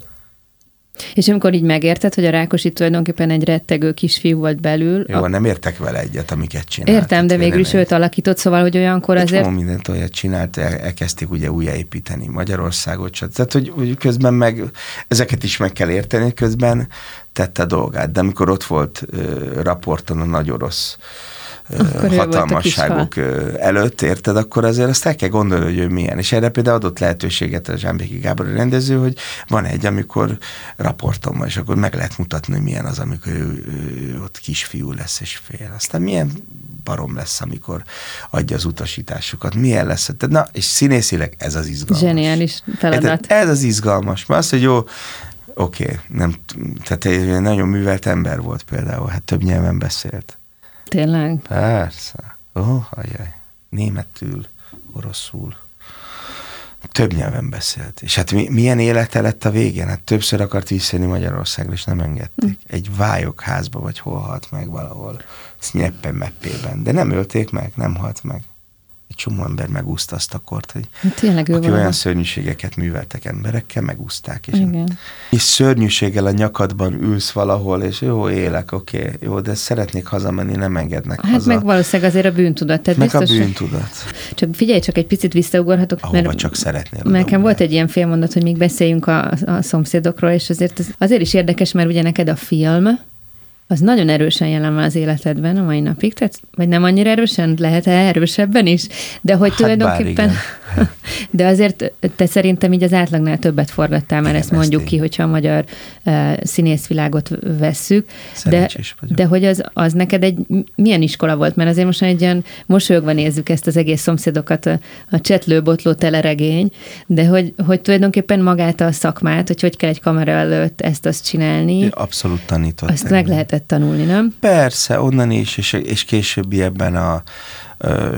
És amikor így megérted, hogy a Rákosi tulajdonképpen egy rettegő kisfiú volt belül. Jó, a... nem értek vele egyet, amiket csinált. Értem, de végül is őt alakított, szóval, hogy olyankor egy azért... Egy csomó mindent olyat csinált, el, elkezdték ugye újjáépíteni Magyarországot. Csak. Tehát, hogy, hogy közben meg ezeket is meg kell érteni, közben tette a dolgát. De amikor ott volt uh, raporton a nagy orosz uh, hatalmasságok előtt, érted, akkor azért azt el kell gondolni, hogy ő milyen. És erre például adott lehetőséget a Zsámbéki Gábor rendező, hogy van egy, amikor raporton van, és akkor meg lehet mutatni, hogy milyen az, amikor ő, ő ott kisfiú lesz és fél. Aztán milyen barom lesz, amikor adja az utasításokat. Milyen lesz? Tehát, na, és színészileg ez az izgalmas. Zseniális feladat. Tehát ez az izgalmas. Mert az, hogy jó, oké, okay, nem, tehát egy nagyon művelt ember volt például, hát több nyelven beszélt. Tényleg? Persze. Oh, ajaj. Németül, oroszul. Több nyelven beszélt. És hát mi, milyen élete lett a végén? Hát többször akart visszajönni Magyarországra, és nem engedték. Egy vályok házba, vagy hol halt meg valahol. Sznyeppen, meppében. De nem ölték meg, nem halt meg. Egy csomó ember megúszta azt a kort, hogy tényleg aki olyan van. Szörnyűségeket műveltek emberekkel, megúszták. És, és szörnyűséggel a nyakadban ülsz valahol, és jó, élek, oké, okay, jó, de szeretnék hazamenni, nem engednek hát haza. Hát meg valószínűleg azért a bűntudat. Tehát meg biztos, a bűntudat. Csak figyelj, csak egy picit visszaugorhatok. Ahova mert csak szeretnél. Nekem volt egy ilyen félmondat, hogy még beszéljünk a, a szomszédokról, és azért, azért is érdekes, mert ugye neked a film... az nagyon erősen jelen van az életedben a mai napig, tehát, vagy nem annyira erősen, lehet-e erősebben is, de hogy hát tulajdonképpen... De azért te szerintem így az átlagnál többet forgattál, mert ezt mondjuk ki, hogyha a magyar uh, színészvilágot vesszük, de, de hogy az, az neked egy milyen iskola volt, mert azért most egy ilyen mosolyogva nézzük ezt az egész szomszédokat, a, a csetlő-botló teleregény, de hogy, hogy tulajdonképpen magát a szakmát, hogy hogy kell egy kamera előtt ezt-azt csinálni. Abszolút tanított. Azt meg lehetett tanulni, nem? Persze, onnan is, és, és későbbi ebben a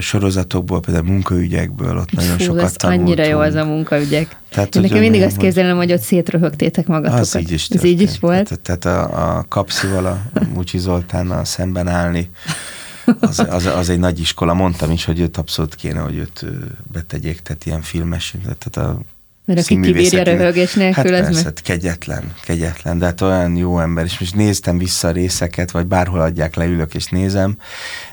sorozatokból, például munkaügyekből, ott nagyon Fú, sokat tanultunk. Annyira jó az a munkaügyek. Tehát, nekem mindig azt képzelem, hogy ott szétröhögtétek magatokat. Az így is történt. Ez így is volt. Tehát, tehát a, a Kapszival, a Mucsi Zoltánnal szemben állni, az, az, az egy nagy iskola. Mondtam is, hogy őt abszolút kéne, hogy őt betegyék, tehát ilyen filmes, tehát a mert aki kibírja röhögés nélkül, hát persze, kegyetlen, kegyetlen, de hát olyan jó ember, és most néztem vissza a részeket, vagy bárhol adják, leülök és nézem,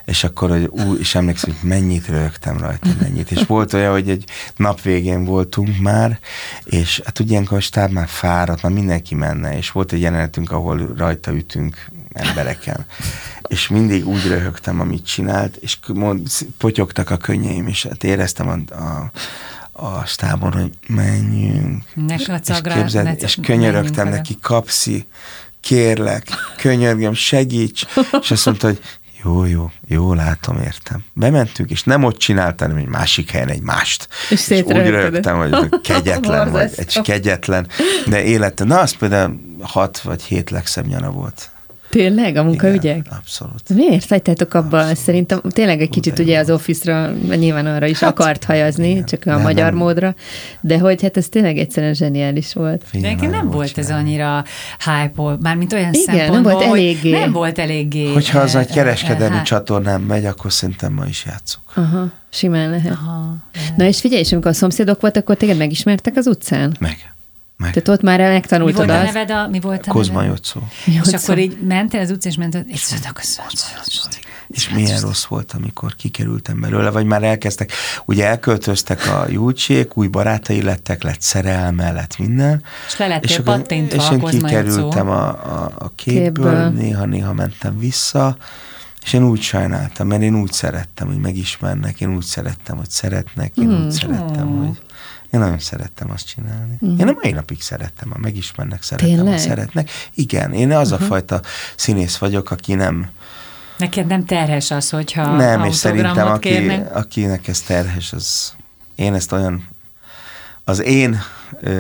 és akkor, hogy ú, és emlékszem, hogy mennyit röhögtem rajta, mennyit, és volt olyan, hogy egy nap végén voltunk már, és hát ugye ilyenkor a stáb már fáradt, már mindenki menne, és volt egy jelenetünk, ahol rajta ütünk embereken, és mindig úgy röhögtem, amit csinált, és potyogtak a könnyeim, és hát éreztem a, a a stábon, hogy menjünk. Kacagra, és képzeld, ne, és könyörögtem neki, Kapszi, kérlek, könyörgöm, segíts. És azt mondta, hogy jó, jó, jó, látom, értem. Bementünk, és nem ott csináltam, egy másik helyen egy mást. És, és úgy rögtem, hogy kegyetlen vagy, egy kegyetlen, de élete. Na, az például hat vagy hét legszebb nyara volt. Tényleg? A munkaügyek? Igen, abszolút. Miért hagytátok abban? Abszolút. Szerintem tényleg egy kicsit ugye az Office-ra, nyilván arra is hát, akart hajazni, igen, csak a nem, magyar nem. módra, de hogy hát ez tényleg egyszerűen zseniális volt. De nem, nem volt csinál. ez annyira hype-ol, mármint olyan igen, szempontból, nem volt eléggé. nem volt eléggé. Hogyha az egy kereskedelmi hát. csatornán megy, akkor szerintem ma is játszunk. Aha, simán lehet. Aha, lehet. Na és figyelj, és amikor a szomszédok volt, akkor téged megismertek az utcán? Meg. Meg. Tehát ott már megtanultad mi volt azt. A neved a, mi volt a Kozma Jocó. És szó. akkor így mentél az utcán, és mentél, és szóltak a szomszédok. És milyen rossz volt, amikor kikerültem belőle, vagy már elkezdtek, ugye elköltöztek a Júcsék, új barátai lettek, lett szerelme, lett minden. És le lettél és pattintva a Kozma Jocó. És én kikerültem a, a, a képből, néha-néha mentem vissza, és én úgy sajnáltam, mert én úgy szerettem, hogy megismernek, én úgy szerettem, hogy szeretnek, én hmm. úgy szerettem, oh. hogy... Én nagyon szerettem azt csinálni. Uh-huh. Én a mai napig szerettem, ha megismernek, szerettem, Tényleg? ha szeretnek. Igen, én az uh-huh. a fajta színész vagyok, aki nem... Neked nem terhes az, hogyha nem, és szerintem aki, akinek ez terhes, az... Én ezt olyan... Az én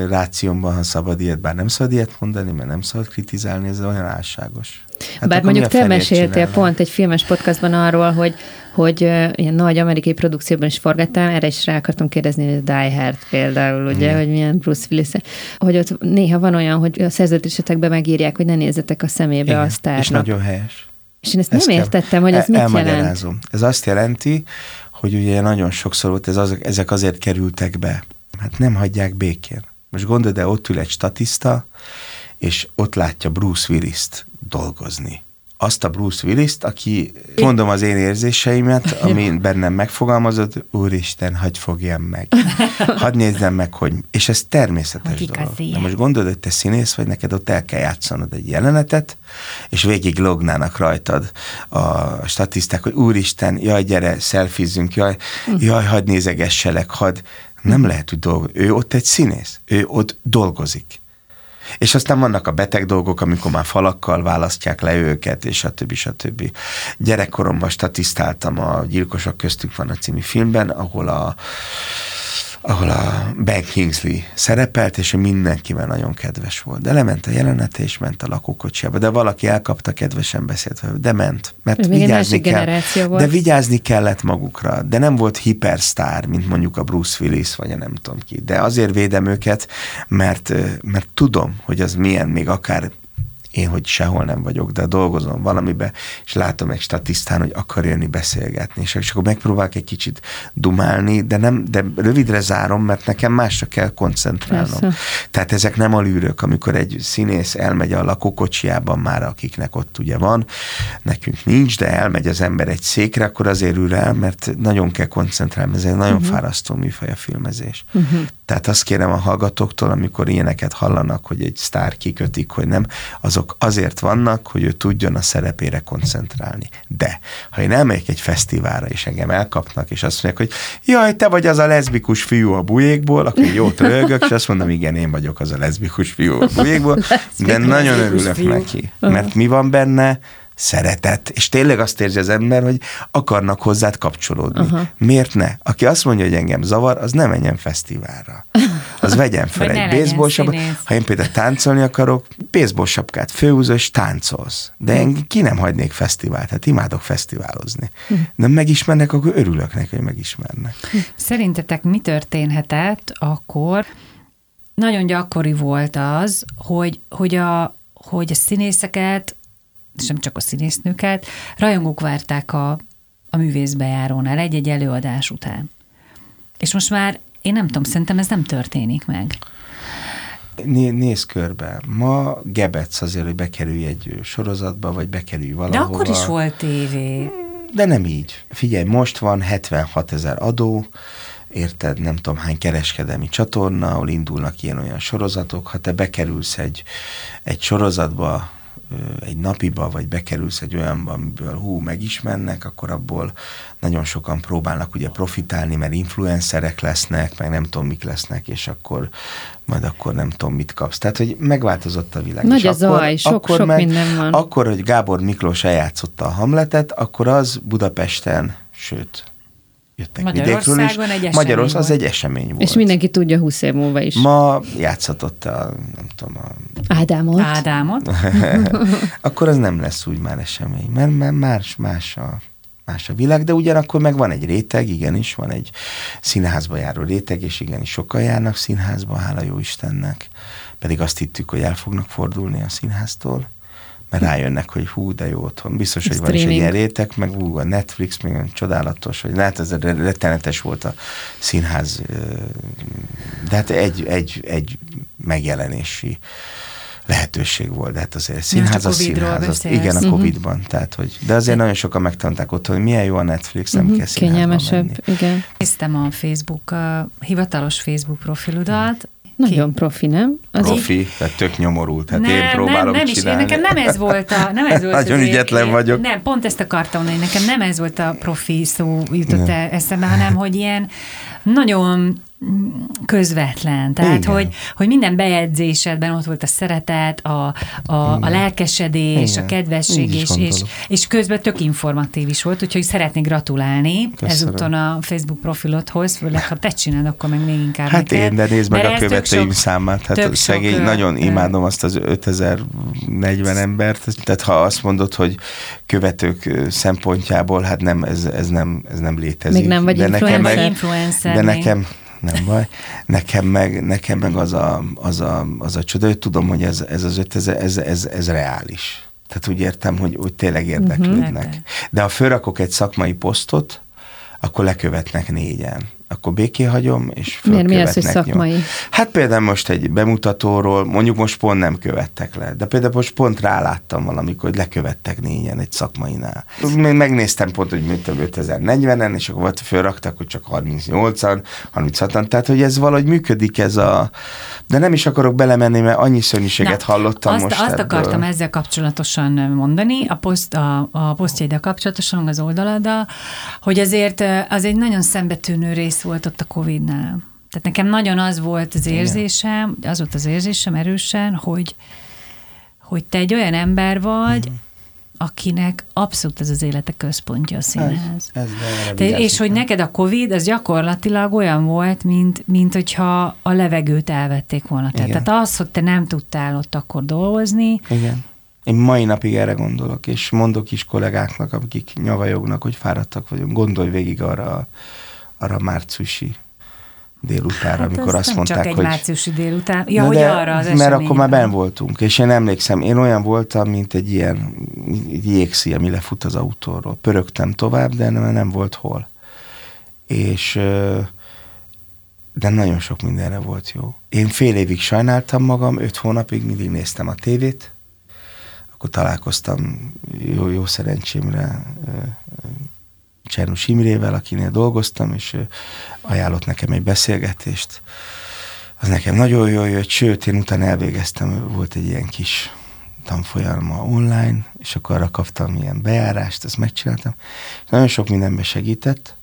rációmban, ha szabad ilyet, bár nem szabad ilyet mondani, mert nem szabad kritizálni, ez olyan álságos. Hát bár mondjuk te meséltél csinálni? pont egy filmes podcastban arról, hogy, hogy uh, ilyen nagy amerikai produkcióban is forgattál, erre is rá akartam kérdezni, hogy a Die Hard például, ugye, mm. hogy milyen Bruce Willis, hogy ott néha van olyan, hogy a szerződésetekben megírják, hogy ne nézzetek a szemébe Igen, a sztárnak. És nagyon helyes. És én ezt, ezt nem kell. értettem, hogy ez El, mit jelent. Ez azt jelenti, hogy ugye nagyon sokszor volt, ez az, ezek azért kerültek be. Hát nem hagyják békén. Most gondolod, de ott ül egy statiszta, és ott látja Bruce Willist dolgozni. Azt a Bruce Willist, aki, mondom az én érzéseimet, ami bennem megfogalmazott, úristen, hadd fogjam meg. Hadd nézzem meg, hogy... És ez természetes dolog. De most gondolod, hogy te színész vagy, neked ott el kell játszanod egy jelenetet, és végig lognának rajtad a statiszták, hogy úristen, jaj, gyere, szelfizzünk, jaj, jaj, hadd nézegesselek, hadd... Nem lehet úgy dolgozni. Ő ott egy színész. Ő ott dolgozik. És aztán vannak a beteg dolgok, amikor már falakkal választják le őket, és a többi, stb. Gyerekkoromban statisztáltam a Gyilkosok köztünk van a című filmben, ahol a, ahol a Ben Kingsley szerepelt, és mindenkivel nagyon kedves volt. De lement a jelenete, és ment a lakókocsiába. De valaki elkapta, kedvesen beszélt vele. De ment. Mert vigyázni kell. De vigyázni kellett magukra. De nem volt hipersztár, mint mondjuk a Bruce Willis, vagy a nem tudom ki. De azért védem őket, mert, mert tudom, hogy az milyen, még akár én, hogy sehol nem vagyok, de dolgozom valamibe, és látom egy statisztán, hogy akar jönni beszélgetni. És akkor megpróbálok egy kicsit dumálni, de, nem, de rövidre zárom, mert nekem másra kell koncentrálnom. Persze. Tehát ezek nem alűrök, amikor egy színész elmegy a lakókocsiában már, akiknek ott ugye van, nekünk nincs, de elmegy az ember egy székre, akkor azért ül el, mert nagyon kell koncentrálni. Ez egy nagyon uh-huh. fárasztó műfaj a filmezés. Uh-huh. Tehát azt kérem a hallgatóktól, amikor ilyeneket hallanak, hogy egy sztár kikötik, hogy nem, azok azért vannak, hogy ő tudjon a szerepére koncentrálni. De ha én elmegyek egy fesztiválra, és engem elkapnak, és azt mondják, hogy jaj, te vagy az a leszbikus fiú a Bújékból, akkor jót röhögök, és azt mondom, igen, én vagyok az a leszbikus fiú a Bújékból, de nagyon örülök fiú. neki, mert mi van benne? Szeretet. És tényleg azt érzi az ember, hogy akarnak hozzád kapcsolódni. Aha. Miért ne? Aki azt mondja, hogy engem zavar, az ne menjen fesztiválra. Az vegyen fel egy baseball sapkát. Ha én például táncolni akarok, baseball sapkát főhúzol, és táncolsz. De én ki nem hagynék fesztivált, hát imádok fesztiválozni. De megismernek, akkor örülök neki, hogy megismernek. Szerintetek mi történhetett akkor? Nagyon gyakori volt az, hogy, hogy, a, hogy a színészeket és nem csak a színésznőket, rajongók várták a, a művészbejárónál egy-egy előadás után. És most már, én nem tudom, szerintem ez nem történik meg. Né, nézz körbe. Ma gebetsz azért, hogy bekerülj egy sorozatba, vagy bekerülj valahova. De akkor is volt tévé. De nem így. Figyelj, most van hetvenhat ezer adó, érted, nem tudom hány kereskedelmi csatorna, ahol indulnak ilyen-olyan sorozatok. Ha te bekerülsz egy, egy sorozatba, egy napiba, vagy bekerülsz egy olyanba, amiből hú, megismernek, akkor abból nagyon sokan próbálnak ugye profitálni, mert influencerek lesznek, meg nem tudom, mik lesznek, és akkor majd akkor nem tudom, mit kapsz. Tehát, hogy megváltozott a világ. Nagy a zaj, sok-sok minden van. Akkor, hogy Gábor Miklós eljátszotta a Hamletet, akkor az Budapesten, sőt, jöttek vidékről is. Magyarország az egy esemény volt. És mindenki tudja húsz év múlva is. Ma játszhatott a, nem tudom, a... Ádámot. Ádámot. Akkor az nem lesz úgy már esemény, mert már más, más a... más a világ, de ugyanakkor meg van egy réteg, igenis, van egy színházba járó réteg, és igenis sokan járnak színházba, hála jó Istennek. Pedig azt hittük, hogy el fognak fordulni a színháztól, mert rájönnek, hogy hú, de jó otthon. Biztos, hogy van is egy ilyen réteg, meg hú, a Netflix, még olyan csodálatos, hogy hát ez rettenetes volt a színház, de hát egy, egy, egy megjelenési lehetőség volt, de hát azért színház a színház. Az, igen, a Covidban. Uh-huh. Tehát, hogy, de azért nagyon sokan megtanulták otthon, hogy milyen jó a Netflix, nem uh-huh. kell színházban menni. Kényelmesebb, igen. Néztem a Facebook, a hivatalos Facebook profilodat. Nagyon profi, nem? Az profi, így... tehát tök nyomorult. Hát nem, én próbálom nem, nem csinálni. Is, én nekem nem ez volt a... Nem ez volt nagyon ügyetlen én, vagyok. Nem, pont ezt akartam, hogy nekem nem ez volt a profi szó jutott el eszembe, hanem hogy ilyen nagyon... közvetlen. Tehát, hogy, hogy minden bejegyzésedben ott volt a szeretet, a, a, a lelkesedés, igen, a kedvesség, és, és, és közben tök informatív is volt, úgyhogy szeretnék gratulálni. Köszönöm. Ezúton a Facebook profilodhoz, főleg ha te csinálod, akkor meg még inkább hát neked. Én, de nézd meg de a követőim számát. Hát szegény, sok, nagyon imádom azt az ötezer-negyven embert. Tehát ha azt mondod, hogy követők szempontjából, hát nem, ez, ez, nem, ez nem létezik. Még nem vagy de influencer. Nekem meg, de nekem nem baj. Nekem meg, nekem meg az, a, az, a, az a csoda, hogy tudom, hogy ez, ez az ötezer, ez, ez, ez reális. Tehát úgy értem, hogy, hogy tényleg érdeklődnek. Uh-huh. De ha fölrakok egy szakmai posztot, akkor lekövetnek négyen. Akkor béké hagyom, és fölkövetnek. Miért, mi az, hogy szakmai? Nyom. Hát például most egy bemutatóról, mondjuk most pont nem követtek le, de például most pont ráláttam valamikor, hogy lekövettek négyen egy szakmainál. Még megnéztem pont, hogy mint ötezer-negyvenen, és akkor volt, fölraktak, hogy csak harmincnyolcan, harminchatan, tehát hogy ez valahogy működik ez a... De nem is akarok belemenni, mert annyi szörnyűséget hallottam azt, most. Azt ebből akartam ezzel kapcsolatosan mondani, a, poszt, a, a posztjaiddal kapcsolatosan, az oldaladdal, hogy azért az egy nagyon szembetűnő rész volt ott a Covidnál. Tehát nekem nagyon az volt az érzésem, az volt az érzésem erősen, hogy, hogy te egy olyan ember vagy, uh-huh. akinek abszolút ez az élete központja a színház. Ez, ez te, és minket. Hogy neked a Covid, az gyakorlatilag olyan volt, mint, mint hogyha a levegőt elvették volna. Te. Tehát az, hogy te nem tudtál ott akkor dolgozni. Igen. Én mai napig erre gondolok, és mondok is kollégáknak, akik nyavajognak, hogy fáradtak vagyunk. Gondolj végig arra arra márciusi délután, hát amikor azt mondták, hogy... csak egy márciusi délután, ja, hogy arra az eseményben. Mert akkor már benn voltunk, és én emlékszem, én olyan voltam, mint egy ilyen jégszíj, ami lefut az autóról. Pörögtem tovább, de nem, nem volt hol. És... de nagyon sok mindenre volt jó. Én fél évig sajnáltam magam, öt hónapig mindig néztem a tévét, akkor találkoztam jó, jó szerencsémre Csernus Imrével, akinél dolgoztam, és ajánlott nekem egy beszélgetést. Az nekem nagyon jól jött, sőt, én utána elvégeztem, volt egy ilyen kis tanfolyama online, és akkor arra kaptam ilyen bejárást, ezt megcsináltam. Nagyon sok mindenben segített,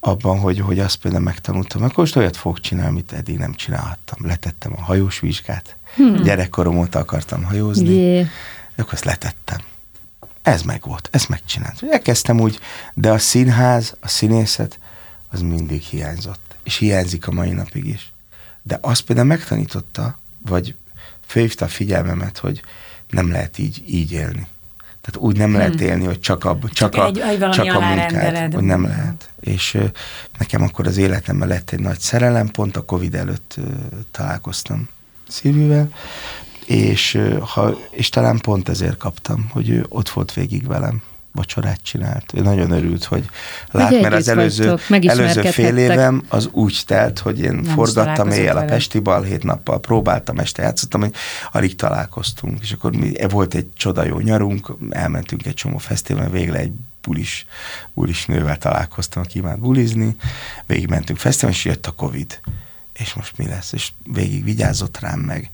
abban, hogy, hogy azt például megtanultam, akkor most olyat fogok csinálni, amit eddig nem csinálhattam. Letettem a hajós vizsgát. Hmm. Gyerekkorom óta akartam hajózni, yeah. akkor azt letettem. Ez meg volt, ezt megcsináltam. Elkezdtem úgy, de a színház, a színészet, az mindig hiányzott. És hiányzik a mai napig is. De azt például megtanította, vagy felhívta a figyelmemet, hogy nem lehet így, így élni. Tehát úgy nem hmm. lehet élni, hogy csak a, csak a, egy, egy csak a munkát, hogy nem lehet. És uh, nekem akkor az életemben lett egy nagy szerelem, pont a Covid előtt uh, találkoztam Szilvivel, És, ha, és talán pont ezért kaptam, hogy ő ott volt végig velem, vacsorát csinált. Ő nagyon örült, hogy lát, mert az előző, előző fél évem az úgy telt, hogy én nem forgattam éjjel a Pesti Balhét, nappal próbáltam, este játszottam, hogy alig találkoztunk. És akkor mi, volt egy csoda jó nyarunk, elmentünk egy csomó fesztiválon, végre egy bulis, bulis nővel találkoztam, aki imád bulizni, végigmentünk fesztiválon, és jött a Covid. És most mi lesz? És végig vigyázott rám meg.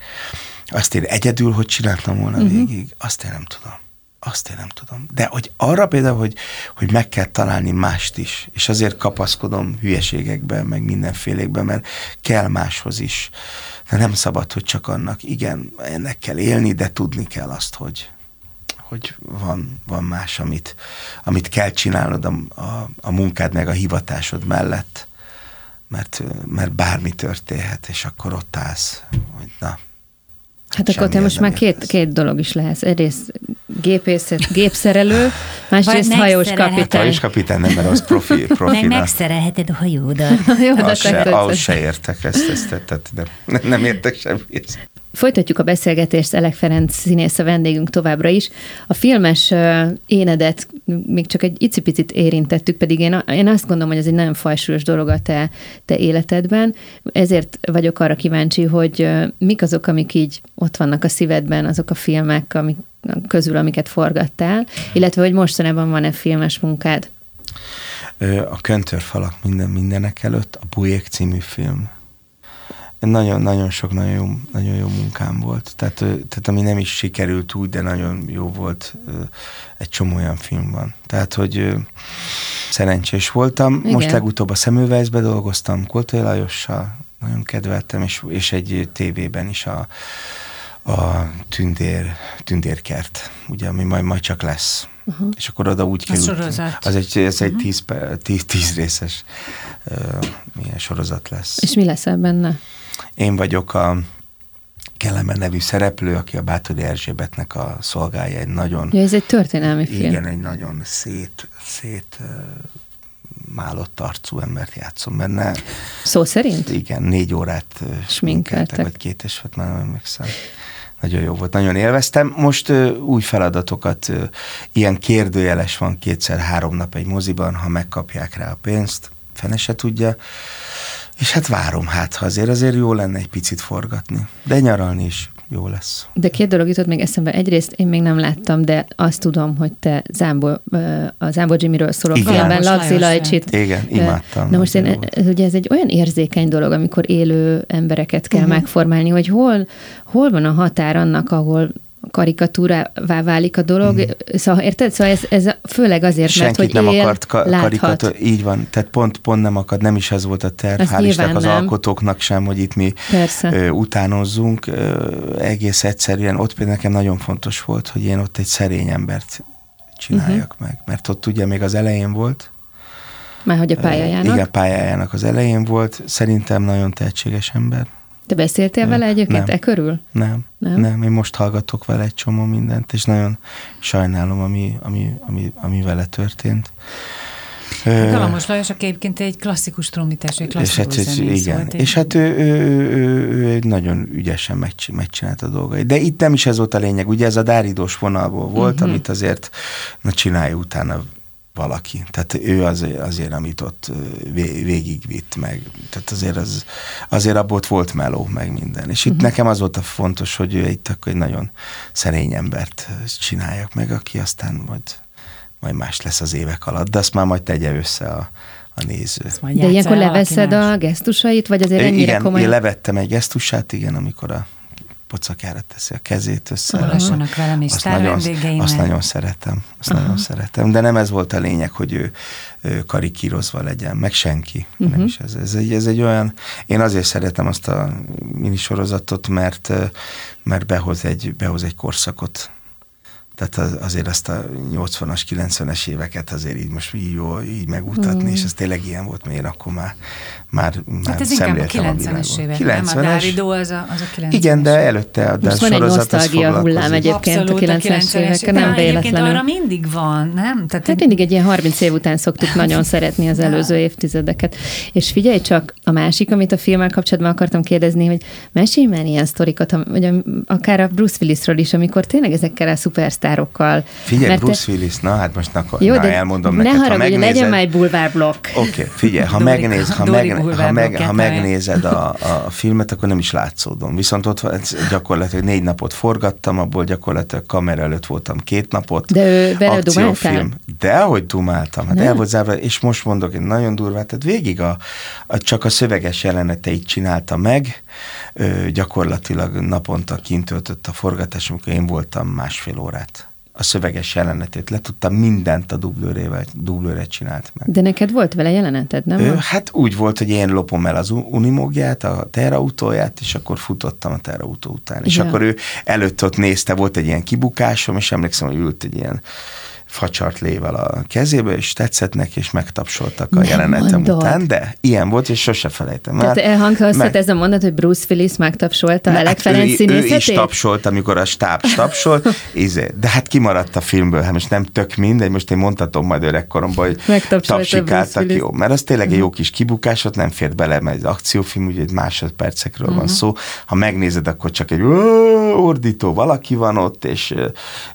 Azt én egyedül, hogy csináltam volna uh-huh. végig, azt én nem tudom. Azt én nem tudom. De hogy arra például, hogy, hogy meg kell találni mást is, és azért kapaszkodom hülyeségekben, meg mindenfélékben, mert kell máshoz is. De nem szabad, hogy csak annak, igen, ennek kell élni, de tudni kell azt, hogy, hogy van, van más, amit, amit kell csinálnod a, a, a munkád meg a hivatásod mellett, mert, mert bármi történhet, és akkor ott állsz, hogy na. Hát akkor te most már két, két dolog is lehetsz. Egyrészt gépészet, gépszerelő, másrészt hajós kapitány. Hajós kapitány, nem, mert az profi. profi meg megszerelheted a hajódat. Ahhoz se, se értek ezt, ezt, ezt tehát nem, nem értek semmit. Folytatjuk a beszélgetést Elek Ferenc színész a vendégünk továbbra is. A filmes énedet még csak egy icipicit érintettük, pedig én, én azt gondolom, hogy ez egy nagyon fajsúlyos dolog a te, te életedben. Ezért vagyok arra kíváncsi, hogy mik azok, amik így ott vannak a szívedben, azok a filmek amik, közül, amiket forgattál, illetve hogy mostanában van-e filmes munkád? A Köntörfalak minden mindenek előtt, a Bújék című film. Nagyon-nagyon sok nagyon jó, nagyon jó munkám volt. Tehát, tehát ami nem is sikerült úgy, de nagyon jó volt, egy csomó olyan film van. Tehát, hogy szerencsés voltam. Igen. Most legutóbb a Szemüvegbe dolgoztam, Koltai Lajossal, nagyon kedveltem, és, és egy tévében is a, a tündér, tündérkert, ugye, ami majd, majd csak lesz. Uh-huh. És akkor oda úgy került. Az egy, ez uh-huh. egy tíz, tíz, tíz részes uh, milyen sorozat lesz. És mi leszel benne? Én vagyok a Kellemen nevű szereplő, aki a Báthory Erzsébetnek a szolgája, egy nagyon... Ja, ez egy történelmi film. Igen, egy nagyon szét, szét uh, málott arcú embert játszom benne. Szó szerint? Igen, négy órát uh, sminkeltek, vagy két és hát már nem emlékszem. Nagyon jó volt, nagyon élveztem. Most ö, új feladatokat, ö, ilyen kérdőjeles van kétszer-három nap egy moziban, ha megkapják rá a pénzt, fene se tudja. És hát várom, hát ha azért, azért jó lenne egy picit forgatni, de nyaralni is jó lesz. De két dolog jutott még eszembe. Egyrészt én még nem láttam, de azt tudom, hogy te Zámbó, a Zámbó Jimiről szólok. Igen. Lagzi Lajcsit. Igen, imádtam. Na most én, ugye ez egy olyan érzékeny dolog, amikor élő embereket kell uh-huh. megformálni, hogy hol, hol van a határ annak, ahol karikatúrává válik a dolog. Uh-huh. Szóval érted? Szóval ez, ez főleg azért, senkit mert hogy nem él, akart ka- láthat. Így van. Tehát pont, pont nem akart. Nem is ez volt a terv. Azt hál' Istennek az alkotóknak sem, hogy itt mi ö, utánozzunk. Ö, egész egyszerűen. Ott például nekem nagyon fontos volt, hogy én ott egy szerény embert csináljak uh-huh. meg. Mert ott ugye még az elején volt. Márhogy a pályájának. Igen, pályájának az elején volt. Szerintem nagyon tehetséges ember. Te beszéltél vele egyébként e körül? Nem, nem, nem. Én most hallgatok vele egy csomó mindent, és nagyon sajnálom, ami, ami, ami, ami vele történt. Galambos Lajos, aki egyébként egy klasszikus trombitás, egy klasszikus és zenész igen. volt. És hát ő, ő, ő, ő nagyon ügyesen megcsinálta a dolgait. De itt nem is ez volt a lényeg. Ugye ez a dáridós vonalból volt, uh-huh. amit azért na, csinálja utána valaki. Tehát ő azért, azért amit ott végigvitt meg. Tehát azért, az, azért abból volt meló, meg minden. És itt uh-huh. nekem az volt a fontos, hogy ő itt akkor egy nagyon szerény embert csináljak meg, aki aztán majd, majd más lesz az évek alatt. De azt már majd tegye össze a, a néző. De ilyenkor leveszed a gesztusait, vagy azért ennyire igen, komoly? Igen, én levettem egy gesztusát, igen, amikor a pocakára teszi a kezét össze. Olvassanak velem is tárvendégeimmel. Azt nagyon szeretem, azt uh-huh. nagyon szeretem. De nem ez volt a lényeg, hogy ő, ő karikírozva legyen, meg senki. Uh-huh. Nem is ez, ez, egy, ez egy olyan... Én azért szeretem azt a minisorozatot, mert, mert behoz, egy, behoz egy korszakot. Tehát az, azért azt a nyolcvanas, kilencvenes éveket azért így most így jó, így megmutatni, mm. és ez tényleg ilyen volt, mert én akkor már, már, már hát szemléltem a világon. kilencvenes évek, nem a Dáridó, az a, az a kilencvenes. Igen, de előtte a sorozat az foglalkozik. Most van egy nosztalgia hullám egyébként abszolút a kilencvenes évek, nem véletlenül. Arra mindig van, nem? Tehát hát mindig egy ilyen harminc év után szoktuk nagyon szeretni az előző évtizedeket. És figyelj csak, a másik, amit a filmmel kapcsolatban akartam kérdezni, hogy mesélj már ilyen sztorikat, vagy akár a Bruce Willisről is, amikor tényleg ezekkel a szupersztárokkal. Figyelj, mert Bruce te... Willis, na hát most na, jó, na, elmondom ne neked, haragudj, ha megnézed... legyen már egy bulvárblokk. Oké, okay, figyelj, ha, Dori, megnéz, ha, megnéz, ha, meg, ha megnézed a, a filmet, akkor nem is látszódom. Viszont ott gyakorlatilag négy napot forgattam, abból gyakorlatilag kamera előtt voltam két napot. De ő akciófilm. De ahogy dumáltam, hát nem. El volt zárva, és most mondok, én nagyon durvát, tehát végig a, a, csak a szöveges jeleneteit csinálta meg, ő, gyakorlatilag naponta kint töltött a forgatás, amikor én voltam másfél órát. a szöveges jelenetét. Le tudtam mindent a dublőrével, dublőre csinált meg. De neked volt vele jeleneted, nem? Ő, hát úgy volt, hogy én lopom el az unimogját, a terautóját, és akkor futottam a terautó után. Ja. És akkor ő előtt ott nézte, volt egy ilyen kibukásom, és emlékszem, hogy ült egy ilyen facsart lével a kezébe, és tetszett neki, és megtapsoltak a nem jelenetem mondod. Után, de ilyen volt, és sose felejtem. Tehát elhangozhat ez a mondat, hogy Bruce Willis megtapsolta a Elek Ferenc hát színészetét? Ő is tapsolt, amikor a stáb tapsolt, de hát kimaradt a filmből, hát most nem tök mindegy, most én mondhatom majd öregkoromban, hogy tapsikáltak, jó, mert az tényleg egy jó kis kibukás, ott nem fér bele, mert egy akciófilm, ugye egy másodpercekről uh-huh. van szó, ha megnézed, akkor csak egy ordító valaki van ott, és,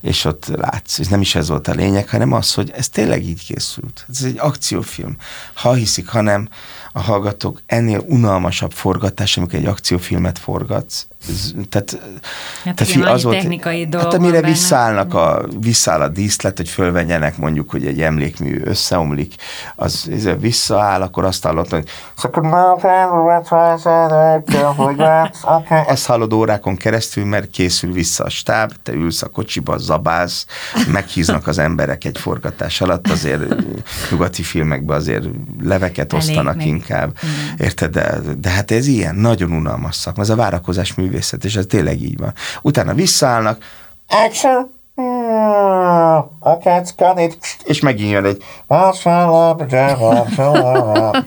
és ott látsz, és nem is ez volt a lényeg, hanem az, hogy ez tényleg így készült. Ez egy akciófilm. Ha hiszik, ha nem, a hallgatók ennél unalmasabb forgatás, amikor egy akciófilmet forgatsz. Ez, tehát, hát tehát igen, az volt, technikai dolog. Hát amire visszaállnak a, visszaáll a díszlet, hogy fölvenjenek mondjuk, hogy egy emlékmű összeomlik, az, az visszaáll, akkor azt hallottam, hogy ezt hallod órákon keresztül, mert készül vissza a stáb, te ülsz a kocsiba, zabálsz, meghíznak az emberek egy forgatás alatt, azért nyugati filmekben azért leveket elég osztanak meg. Inkább. Mm. Érted? De, de hát ez ilyen, nagyon unalmas szakma. Ez a várakozás művészet, és ez tényleg így van. Utána visszaállnak, action, és megint jön egy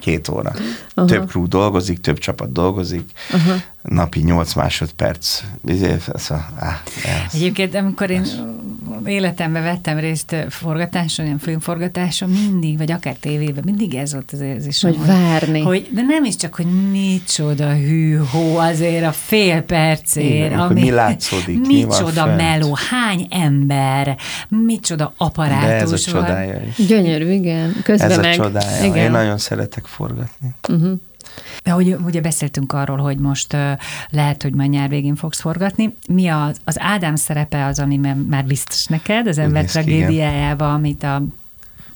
két óra. Uh-huh. Több crew dolgozik, több csapat dolgozik, uh-huh. napi nyolc másodperc. Egyébként, amikor én életemben vettem részt forgatáson, ilyen filmforgatáson, mindig, vagy akár tévében, mindig ez volt az érzésem. Hogy várni. Hogy, de nem is csak, hogy micsoda hű-hó azért a fél percért. Igen, ami, mi látszódik, micsoda mi Micsoda meló, hány ember, micsoda apparátus. Ez a csodája is. Gyönyörű, igen. Közben ez a meg, csodája. Igen. Én nagyon szeretek forgatni. Uh-huh. Ahogy, ugye beszéltünk arról, hogy most uh, lehet, hogy majd nyár végén fogsz forgatni. Mi az, az Ádám szerepe az, ami már biztos neked, az ember tragédiájába, amit a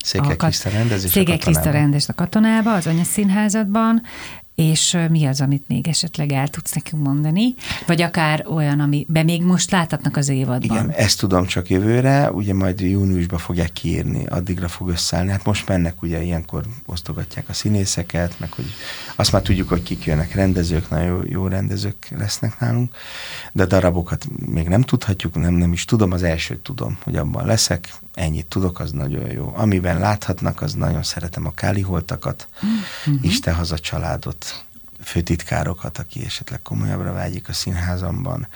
Székely Kriszta rendez, Székely Kriszta rendez a Katonába, az anyaszínházadban, és uh, mi az, amit még esetleg el tudsz nekünk mondani, vagy akár olyan, amiben még most láthatnak az évadban. Igen, ezt tudom csak jövőre, ugye majd júniusban fogják kiírni, addigra fog összeállni, hát most mennek, ugye ilyenkor osztogatják a színészeket, meg hogy azt már tudjuk, hogy kik jönnek, rendezők, nagyon jó, jó rendezők lesznek nálunk, de a darabokat még nem tudhatjuk, nem, nem is tudom, az elsőt tudom, hogy abban leszek, ennyit tudok, az nagyon jó. Amiben láthatnak, az nagyon szeretem a káliholtakat, mm-hmm. Istenhaza családot, főtitkárokat, aki esetleg komolyabbra vágyik a színházamban.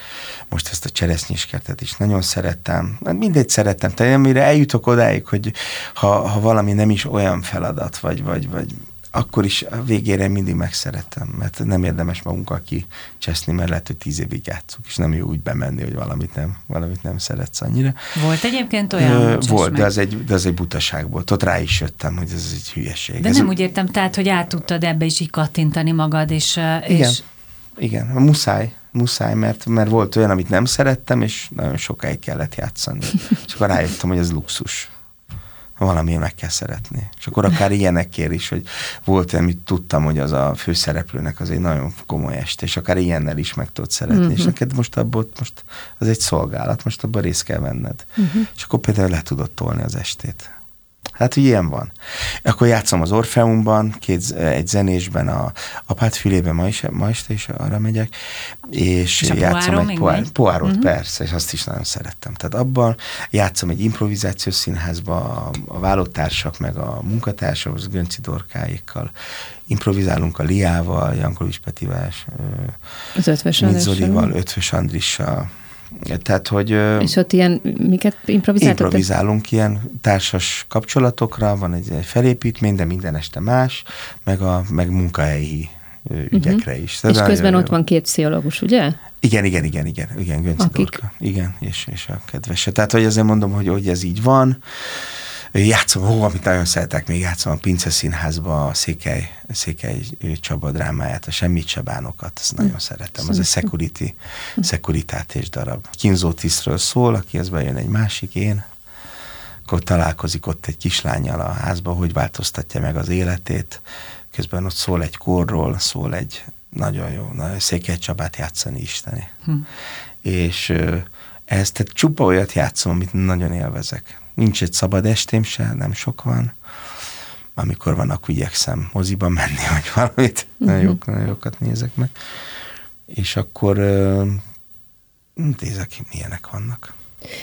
Most ezt a cseresznyéskertet is nagyon szerettem. Mindegy szerettem. Tehát amire eljutok odáig, hogy ha, ha valami nem is olyan feladat, vagy, vagy, vagy akkor is a végére mindig megszeretem, mert nem érdemes magunkkal kicseszni, mert lehet, hogy tíz évig játszunk, és nem jó úgy bemenni, hogy valamit nem, valamit nem szeretsz annyira. Volt egyébként olyan? Ö, volt, de az, egy, de az egy butaság volt. Ott rá is jöttem, hogy ez egy hülyeség. De ez nem úgy értem, tehát, hogy át tudtad ebbe is így kattintani magad, és... Igen, és... igen. Muszáj. Muszáj, mert, mert volt olyan, amit nem szerettem, és nagyon sokáig kellett játszani. És akkor rájöttem, hogy ez luxus. Valami meg kell szeretni. És akkor akár ilyenekért is, hogy volt, amit tudtam, hogy az a főszereplőnek az egy nagyon komoly este, és akár ilyennel is meg tudod szeretni. Uh-huh. És neked most abból, most az egy szolgálat, most abban részt kell venned. Uh-huh. És akkor például le tudod tolni az estét. Hát, hogy ilyen van. Akkor játszom az Orfeumban, két, egy zenésben, a Apát fülében, ma, is, ma este is arra megyek, és, és játszom egy poár, poárot, uh-huh. persze, és azt is nagyon szerettem. Tehát abban játszom egy improvizációs színházba, a, a vállótársak, meg a munkatársak, az Gönci Dorkáékkal, improvizálunk a Liával, Jankovics Petivel, Mitzolival, Ötvös Andrissal. Tehát, hogy... És ott ilyen, miket improvizáltok? Improvizálunk ilyen társas kapcsolatokra, van egy, egy felépítmény, de minden este más, meg, a, meg munkahelyi ügyekre is. Uh-huh. És közben ott jó. Van két pszichológus, ugye? Igen, igen, igen, igen, igen, Gönci Dorka. Igen, és, és a kedvese. Tehát, hogy azért mondom, hogy, hogy ez így van. Játszom, hó, amit nagyon szeretek, még játszom a Pince Színházba a Székely, Székely Csaba drámáját, a Semmit se bánokat, ezt nagyon mm. szeretem. Az a security, securitátés darab. Kínzó tisztről szól, akihez bejön egy másik én, akkor találkozik ott egy kislánnyal a házba, hogy változtatja meg az életét, közben ott szól egy korról, szól egy nagyon jó, nagyon Székely Csabát játszani isteni. Mm. És Ez, tehát csupa olyat játszom, amit nagyon élvezek. Nincs egy szabad estém se, nem sok van. Amikor van, akkor igyekszem moziba menni, vagy valamit. Uh-huh. Nagyon, jók, nagyon jókat nézek meg. És akkor nézek, milyenek vannak.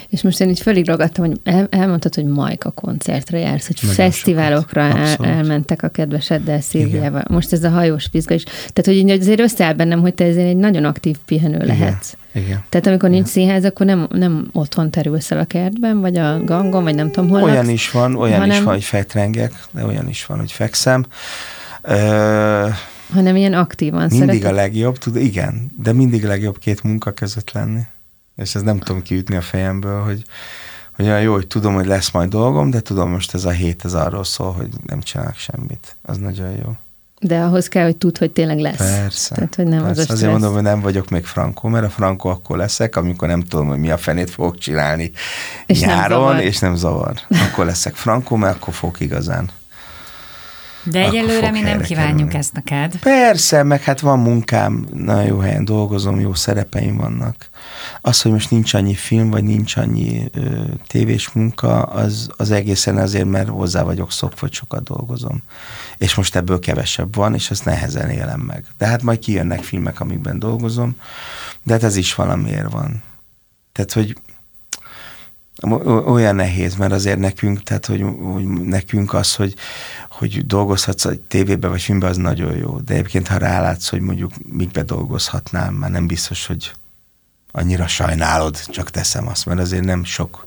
És most én így fölig ragadtam, hogy el, elmondtad, hogy Majka koncertre jársz, hogy nagyon fesztiválokra el, elmentek a kedveseddel Szíviával. Most ez a hajós piszka is. Tehát, hogy így azért összeáll bennem, hogy te ezért egy nagyon aktív pihenő lehetsz. Igen. Tehát amikor nincs színház, akkor nem, nem otthon terülsz el a kertben, vagy a gangon, vagy nem tudom hol. Olyan laksz, is van, olyan hanem... is van, hogy fejtrengek, de olyan is van, hogy fekszem. Ö... Hanem ilyen aktívan mindig szeretem. Mindig a legjobb, tudod, igen, de mindig a legjobb két munka között lenni. És ezt nem tudom kiütni a fejemből, hogy, hogy olyan jó, hogy tudom, hogy lesz majd dolgom, de tudom, most ez a hét, ez arról szól, hogy nem csinálok semmit. Az nagyon jó. De ahhoz kell, hogy tudd, hogy tényleg lesz. Persze. Tehát, hogy nem persze. Az azért mondom, hogy nem vagyok még frankó, mert a frankó akkor leszek, amikor nem tudom, hogy mi a fenét fogok csinálni és nyáron, nem és nem zavar. Akkor leszek frankó, mert akkor fogok igazán. De egyelőre mi nem kívánjuk kerülni. Ezt neked. Persze, meg hát van munkám, nagyon jó helyen dolgozom, jó szerepeim vannak. Az, hogy most nincs annyi film, vagy nincs annyi ö, tévés munka, az, az egészen azért, mert hozzá vagyok szokva, hogy sokat dolgozom. És most ebből kevesebb van, és ezt nehezen élem meg. De hát majd kijönnek filmek, amikben dolgozom, de hát ez is valamiért van. Tehát, hogy olyan nehéz, mert azért nekünk, tehát, hogy, hogy nekünk az, hogy hogy dolgozhatsz a tévébe vagy filmbe, az nagyon jó. De egyébként, ha rálátsz, hogy mondjuk mikbe dolgozhatnám, már nem biztos, hogy annyira sajnálod, csak teszem azt, mert azért nem sok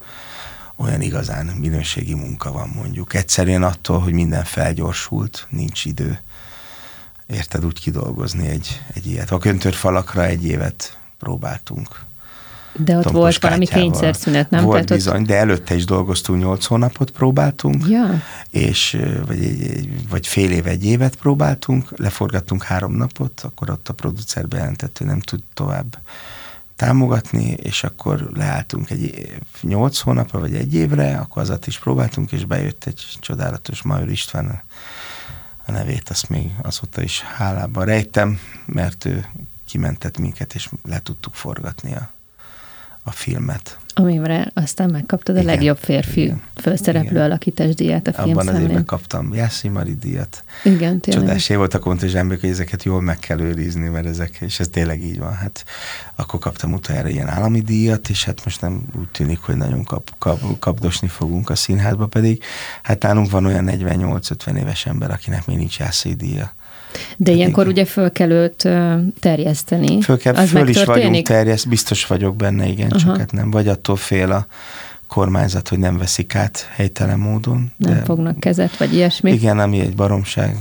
olyan igazán minőségi munka van mondjuk. Egyszerűen attól, hogy minden felgyorsult, nincs idő. Érted úgy kidolgozni egy, egy ilyet. A Köntörfalakra egy évet próbáltunk. De ott Tompos volt valami kényszerszünet, nem? Volt bizony, ott... de előtte is dolgoztunk, nyolc hónapot próbáltunk, ja. és, vagy, egy, vagy fél év, egy évet próbáltunk, leforgattunk három napot, akkor ott a producer bejelentett, hogy nem tud tovább támogatni, és akkor leálltunk egy év, nyolc hónapra, vagy egy évre, akkor azat is próbáltunk, és bejött egy csodálatos Major István, a nevét azt még azóta is hálában rejtem, mert ő kimentett minket, és le tudtuk forgatni a a filmet. Amire aztán megkaptad igen, a legjobb férfi igen, főszereplő igen. alakítás díját a film Abban szemlén. Az évben kaptam Jászai Mari díjat. Igen, tényleg. Csodás év volt, akkor mondta Zsámbéki, hogy ezeket jól meg kell őrizni, mert ezek, és ez tényleg így van. Hát akkor kaptam utoljára ilyen állami díjat, és hát most nem úgy tűnik, hogy nagyon kap, kap, kapdosni fogunk a színházba, pedig hát nálunk van olyan negyvennyolc-ötven éves ember, akinek még nincs Jászai díja. De hát ilyenkor igen. ugye föl kell őt terjeszteni. Föl, kell, föl is vagyunk terjeszt, biztos vagyok benne, igen, Aha. csak hát nem. Vagy attól fél a kormányzat, hogy nem veszik át helytelen módon. Nem de fognak kezet, vagy ilyesmi. Igen, ami egy baromság.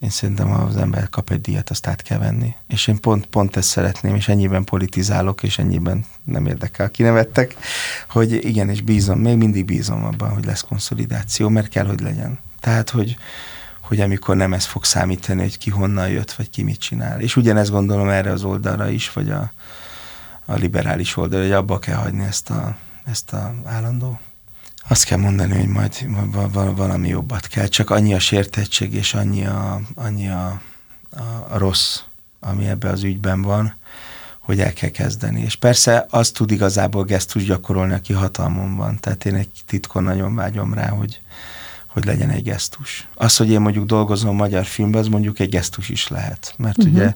Én szerintem, ha az ember kap egy díjat, azt át kell venni. És én pont, pont ezt szeretném, és ennyiben politizálok, és ennyiben nem érdekel, kinevettek, hogy igen, és bízom, még mindig bízom abban, hogy lesz konszolidáció, mert kell, hogy legyen. Tehát, hogy hogy amikor nem ez fog számítani, hogy ki honnan jött, vagy ki mit csinál. És ugyanezt gondolom erre az oldalra is, vagy a, a liberális oldalra, hogy abba kell hagyni ezt a, ezt a állandó. Azt kell mondani, hogy majd valami jobbat kell. Csak annyi a sértettség, és annyi a, annyi a, a, a rossz, ami ebben az ügyben van, hogy el kell kezdeni. És persze azt tud igazából gesztus gyakorolni, aki hatalmon van. Tehát én egy titkon nagyon vágyom rá, hogy hogy legyen egy gesztus. Az, hogy én mondjuk dolgozom magyar filmben, az mondjuk egy gesztus is lehet. Mert uh-huh. ugye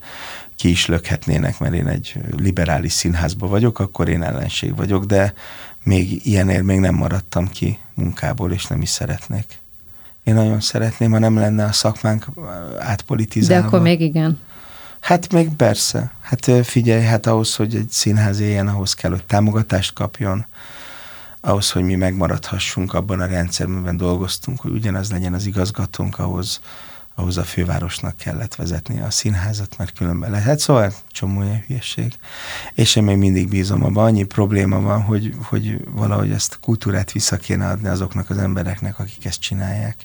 ki is lökhetnének, mert én egy liberális színházban vagyok, akkor én ellenség vagyok, de még ilyenért még nem maradtam ki munkából, és nem is szeretnék. Én nagyon szeretném, ha nem lenne a szakmánk átpolitizálva. De akkor még igen. Hát még persze. Hát figyelj, hát ahhoz, hogy egy színház éljen, ahhoz kell, hogy támogatást kapjon, ahhoz, hogy mi megmaradhassunk abban a rendszerben dolgoztunk, hogy ugyanaz legyen az igazgatónk, ahhoz, ahhoz a fővárosnak kellett vezetni a színházat, mert különben lehet. Szóval csomó ilyen hülyeség. És én még mindig bízom abban. Annyi probléma van, hogy, hogy valahogy ezt kultúrát vissza kéne adni azoknak az embereknek, akik ezt csinálják.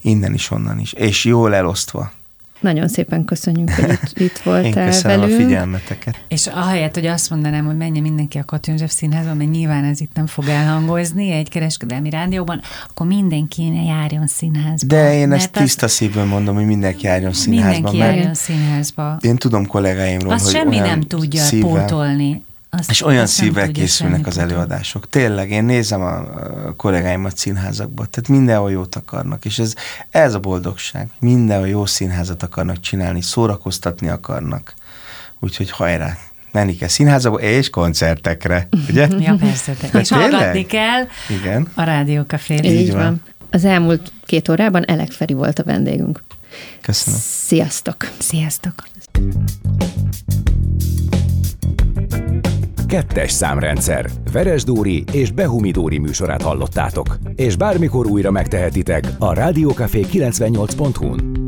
Innen is, onnan is. És jól elosztva. Nagyon szépen köszönjük, hogy itt, itt voltál velünk. Én köszönöm velünk. A figyelmeteket. És ahelyett, hogy azt mondanám, hogy menjen mindenki a Katona József Színházba, mert nyilván ez itt nem fog elhangozni egy kereskedelmi rádióban, akkor mindenki ne járjon színházba. De én ezt tiszta szívből mondom, hogy mindenki járjon színházba. Mindenki járjon színházba. Én tudom kollégáimról, azt hogy semmi nem tudja pótolni. Azt és olyan szívvel készülnek az előadások. Tényleg, én nézem a kollégáimat színházakban, tehát mindenhol jót akarnak, és ez, ez a boldogság. Mindenhol jó színházat akarnak csinálni, szórakoztatni akarnak. Úgyhogy hajrá! Menni kell színházakba és koncertekre, ugye? Ja, persze. De és hallgatni kell igen. a Rádió Kafén. Így, Így van. van. Az elmúlt két órában Elek Feri volt a vendégünk. Köszönöm. Sziasztok! Sziasztok! Kettes számrendszer. Veres Dóri és Behumi Dóri műsorát hallottátok. És bármikor újra megtehetitek a Rádió Kafé kilencvennyolc pont hu-n.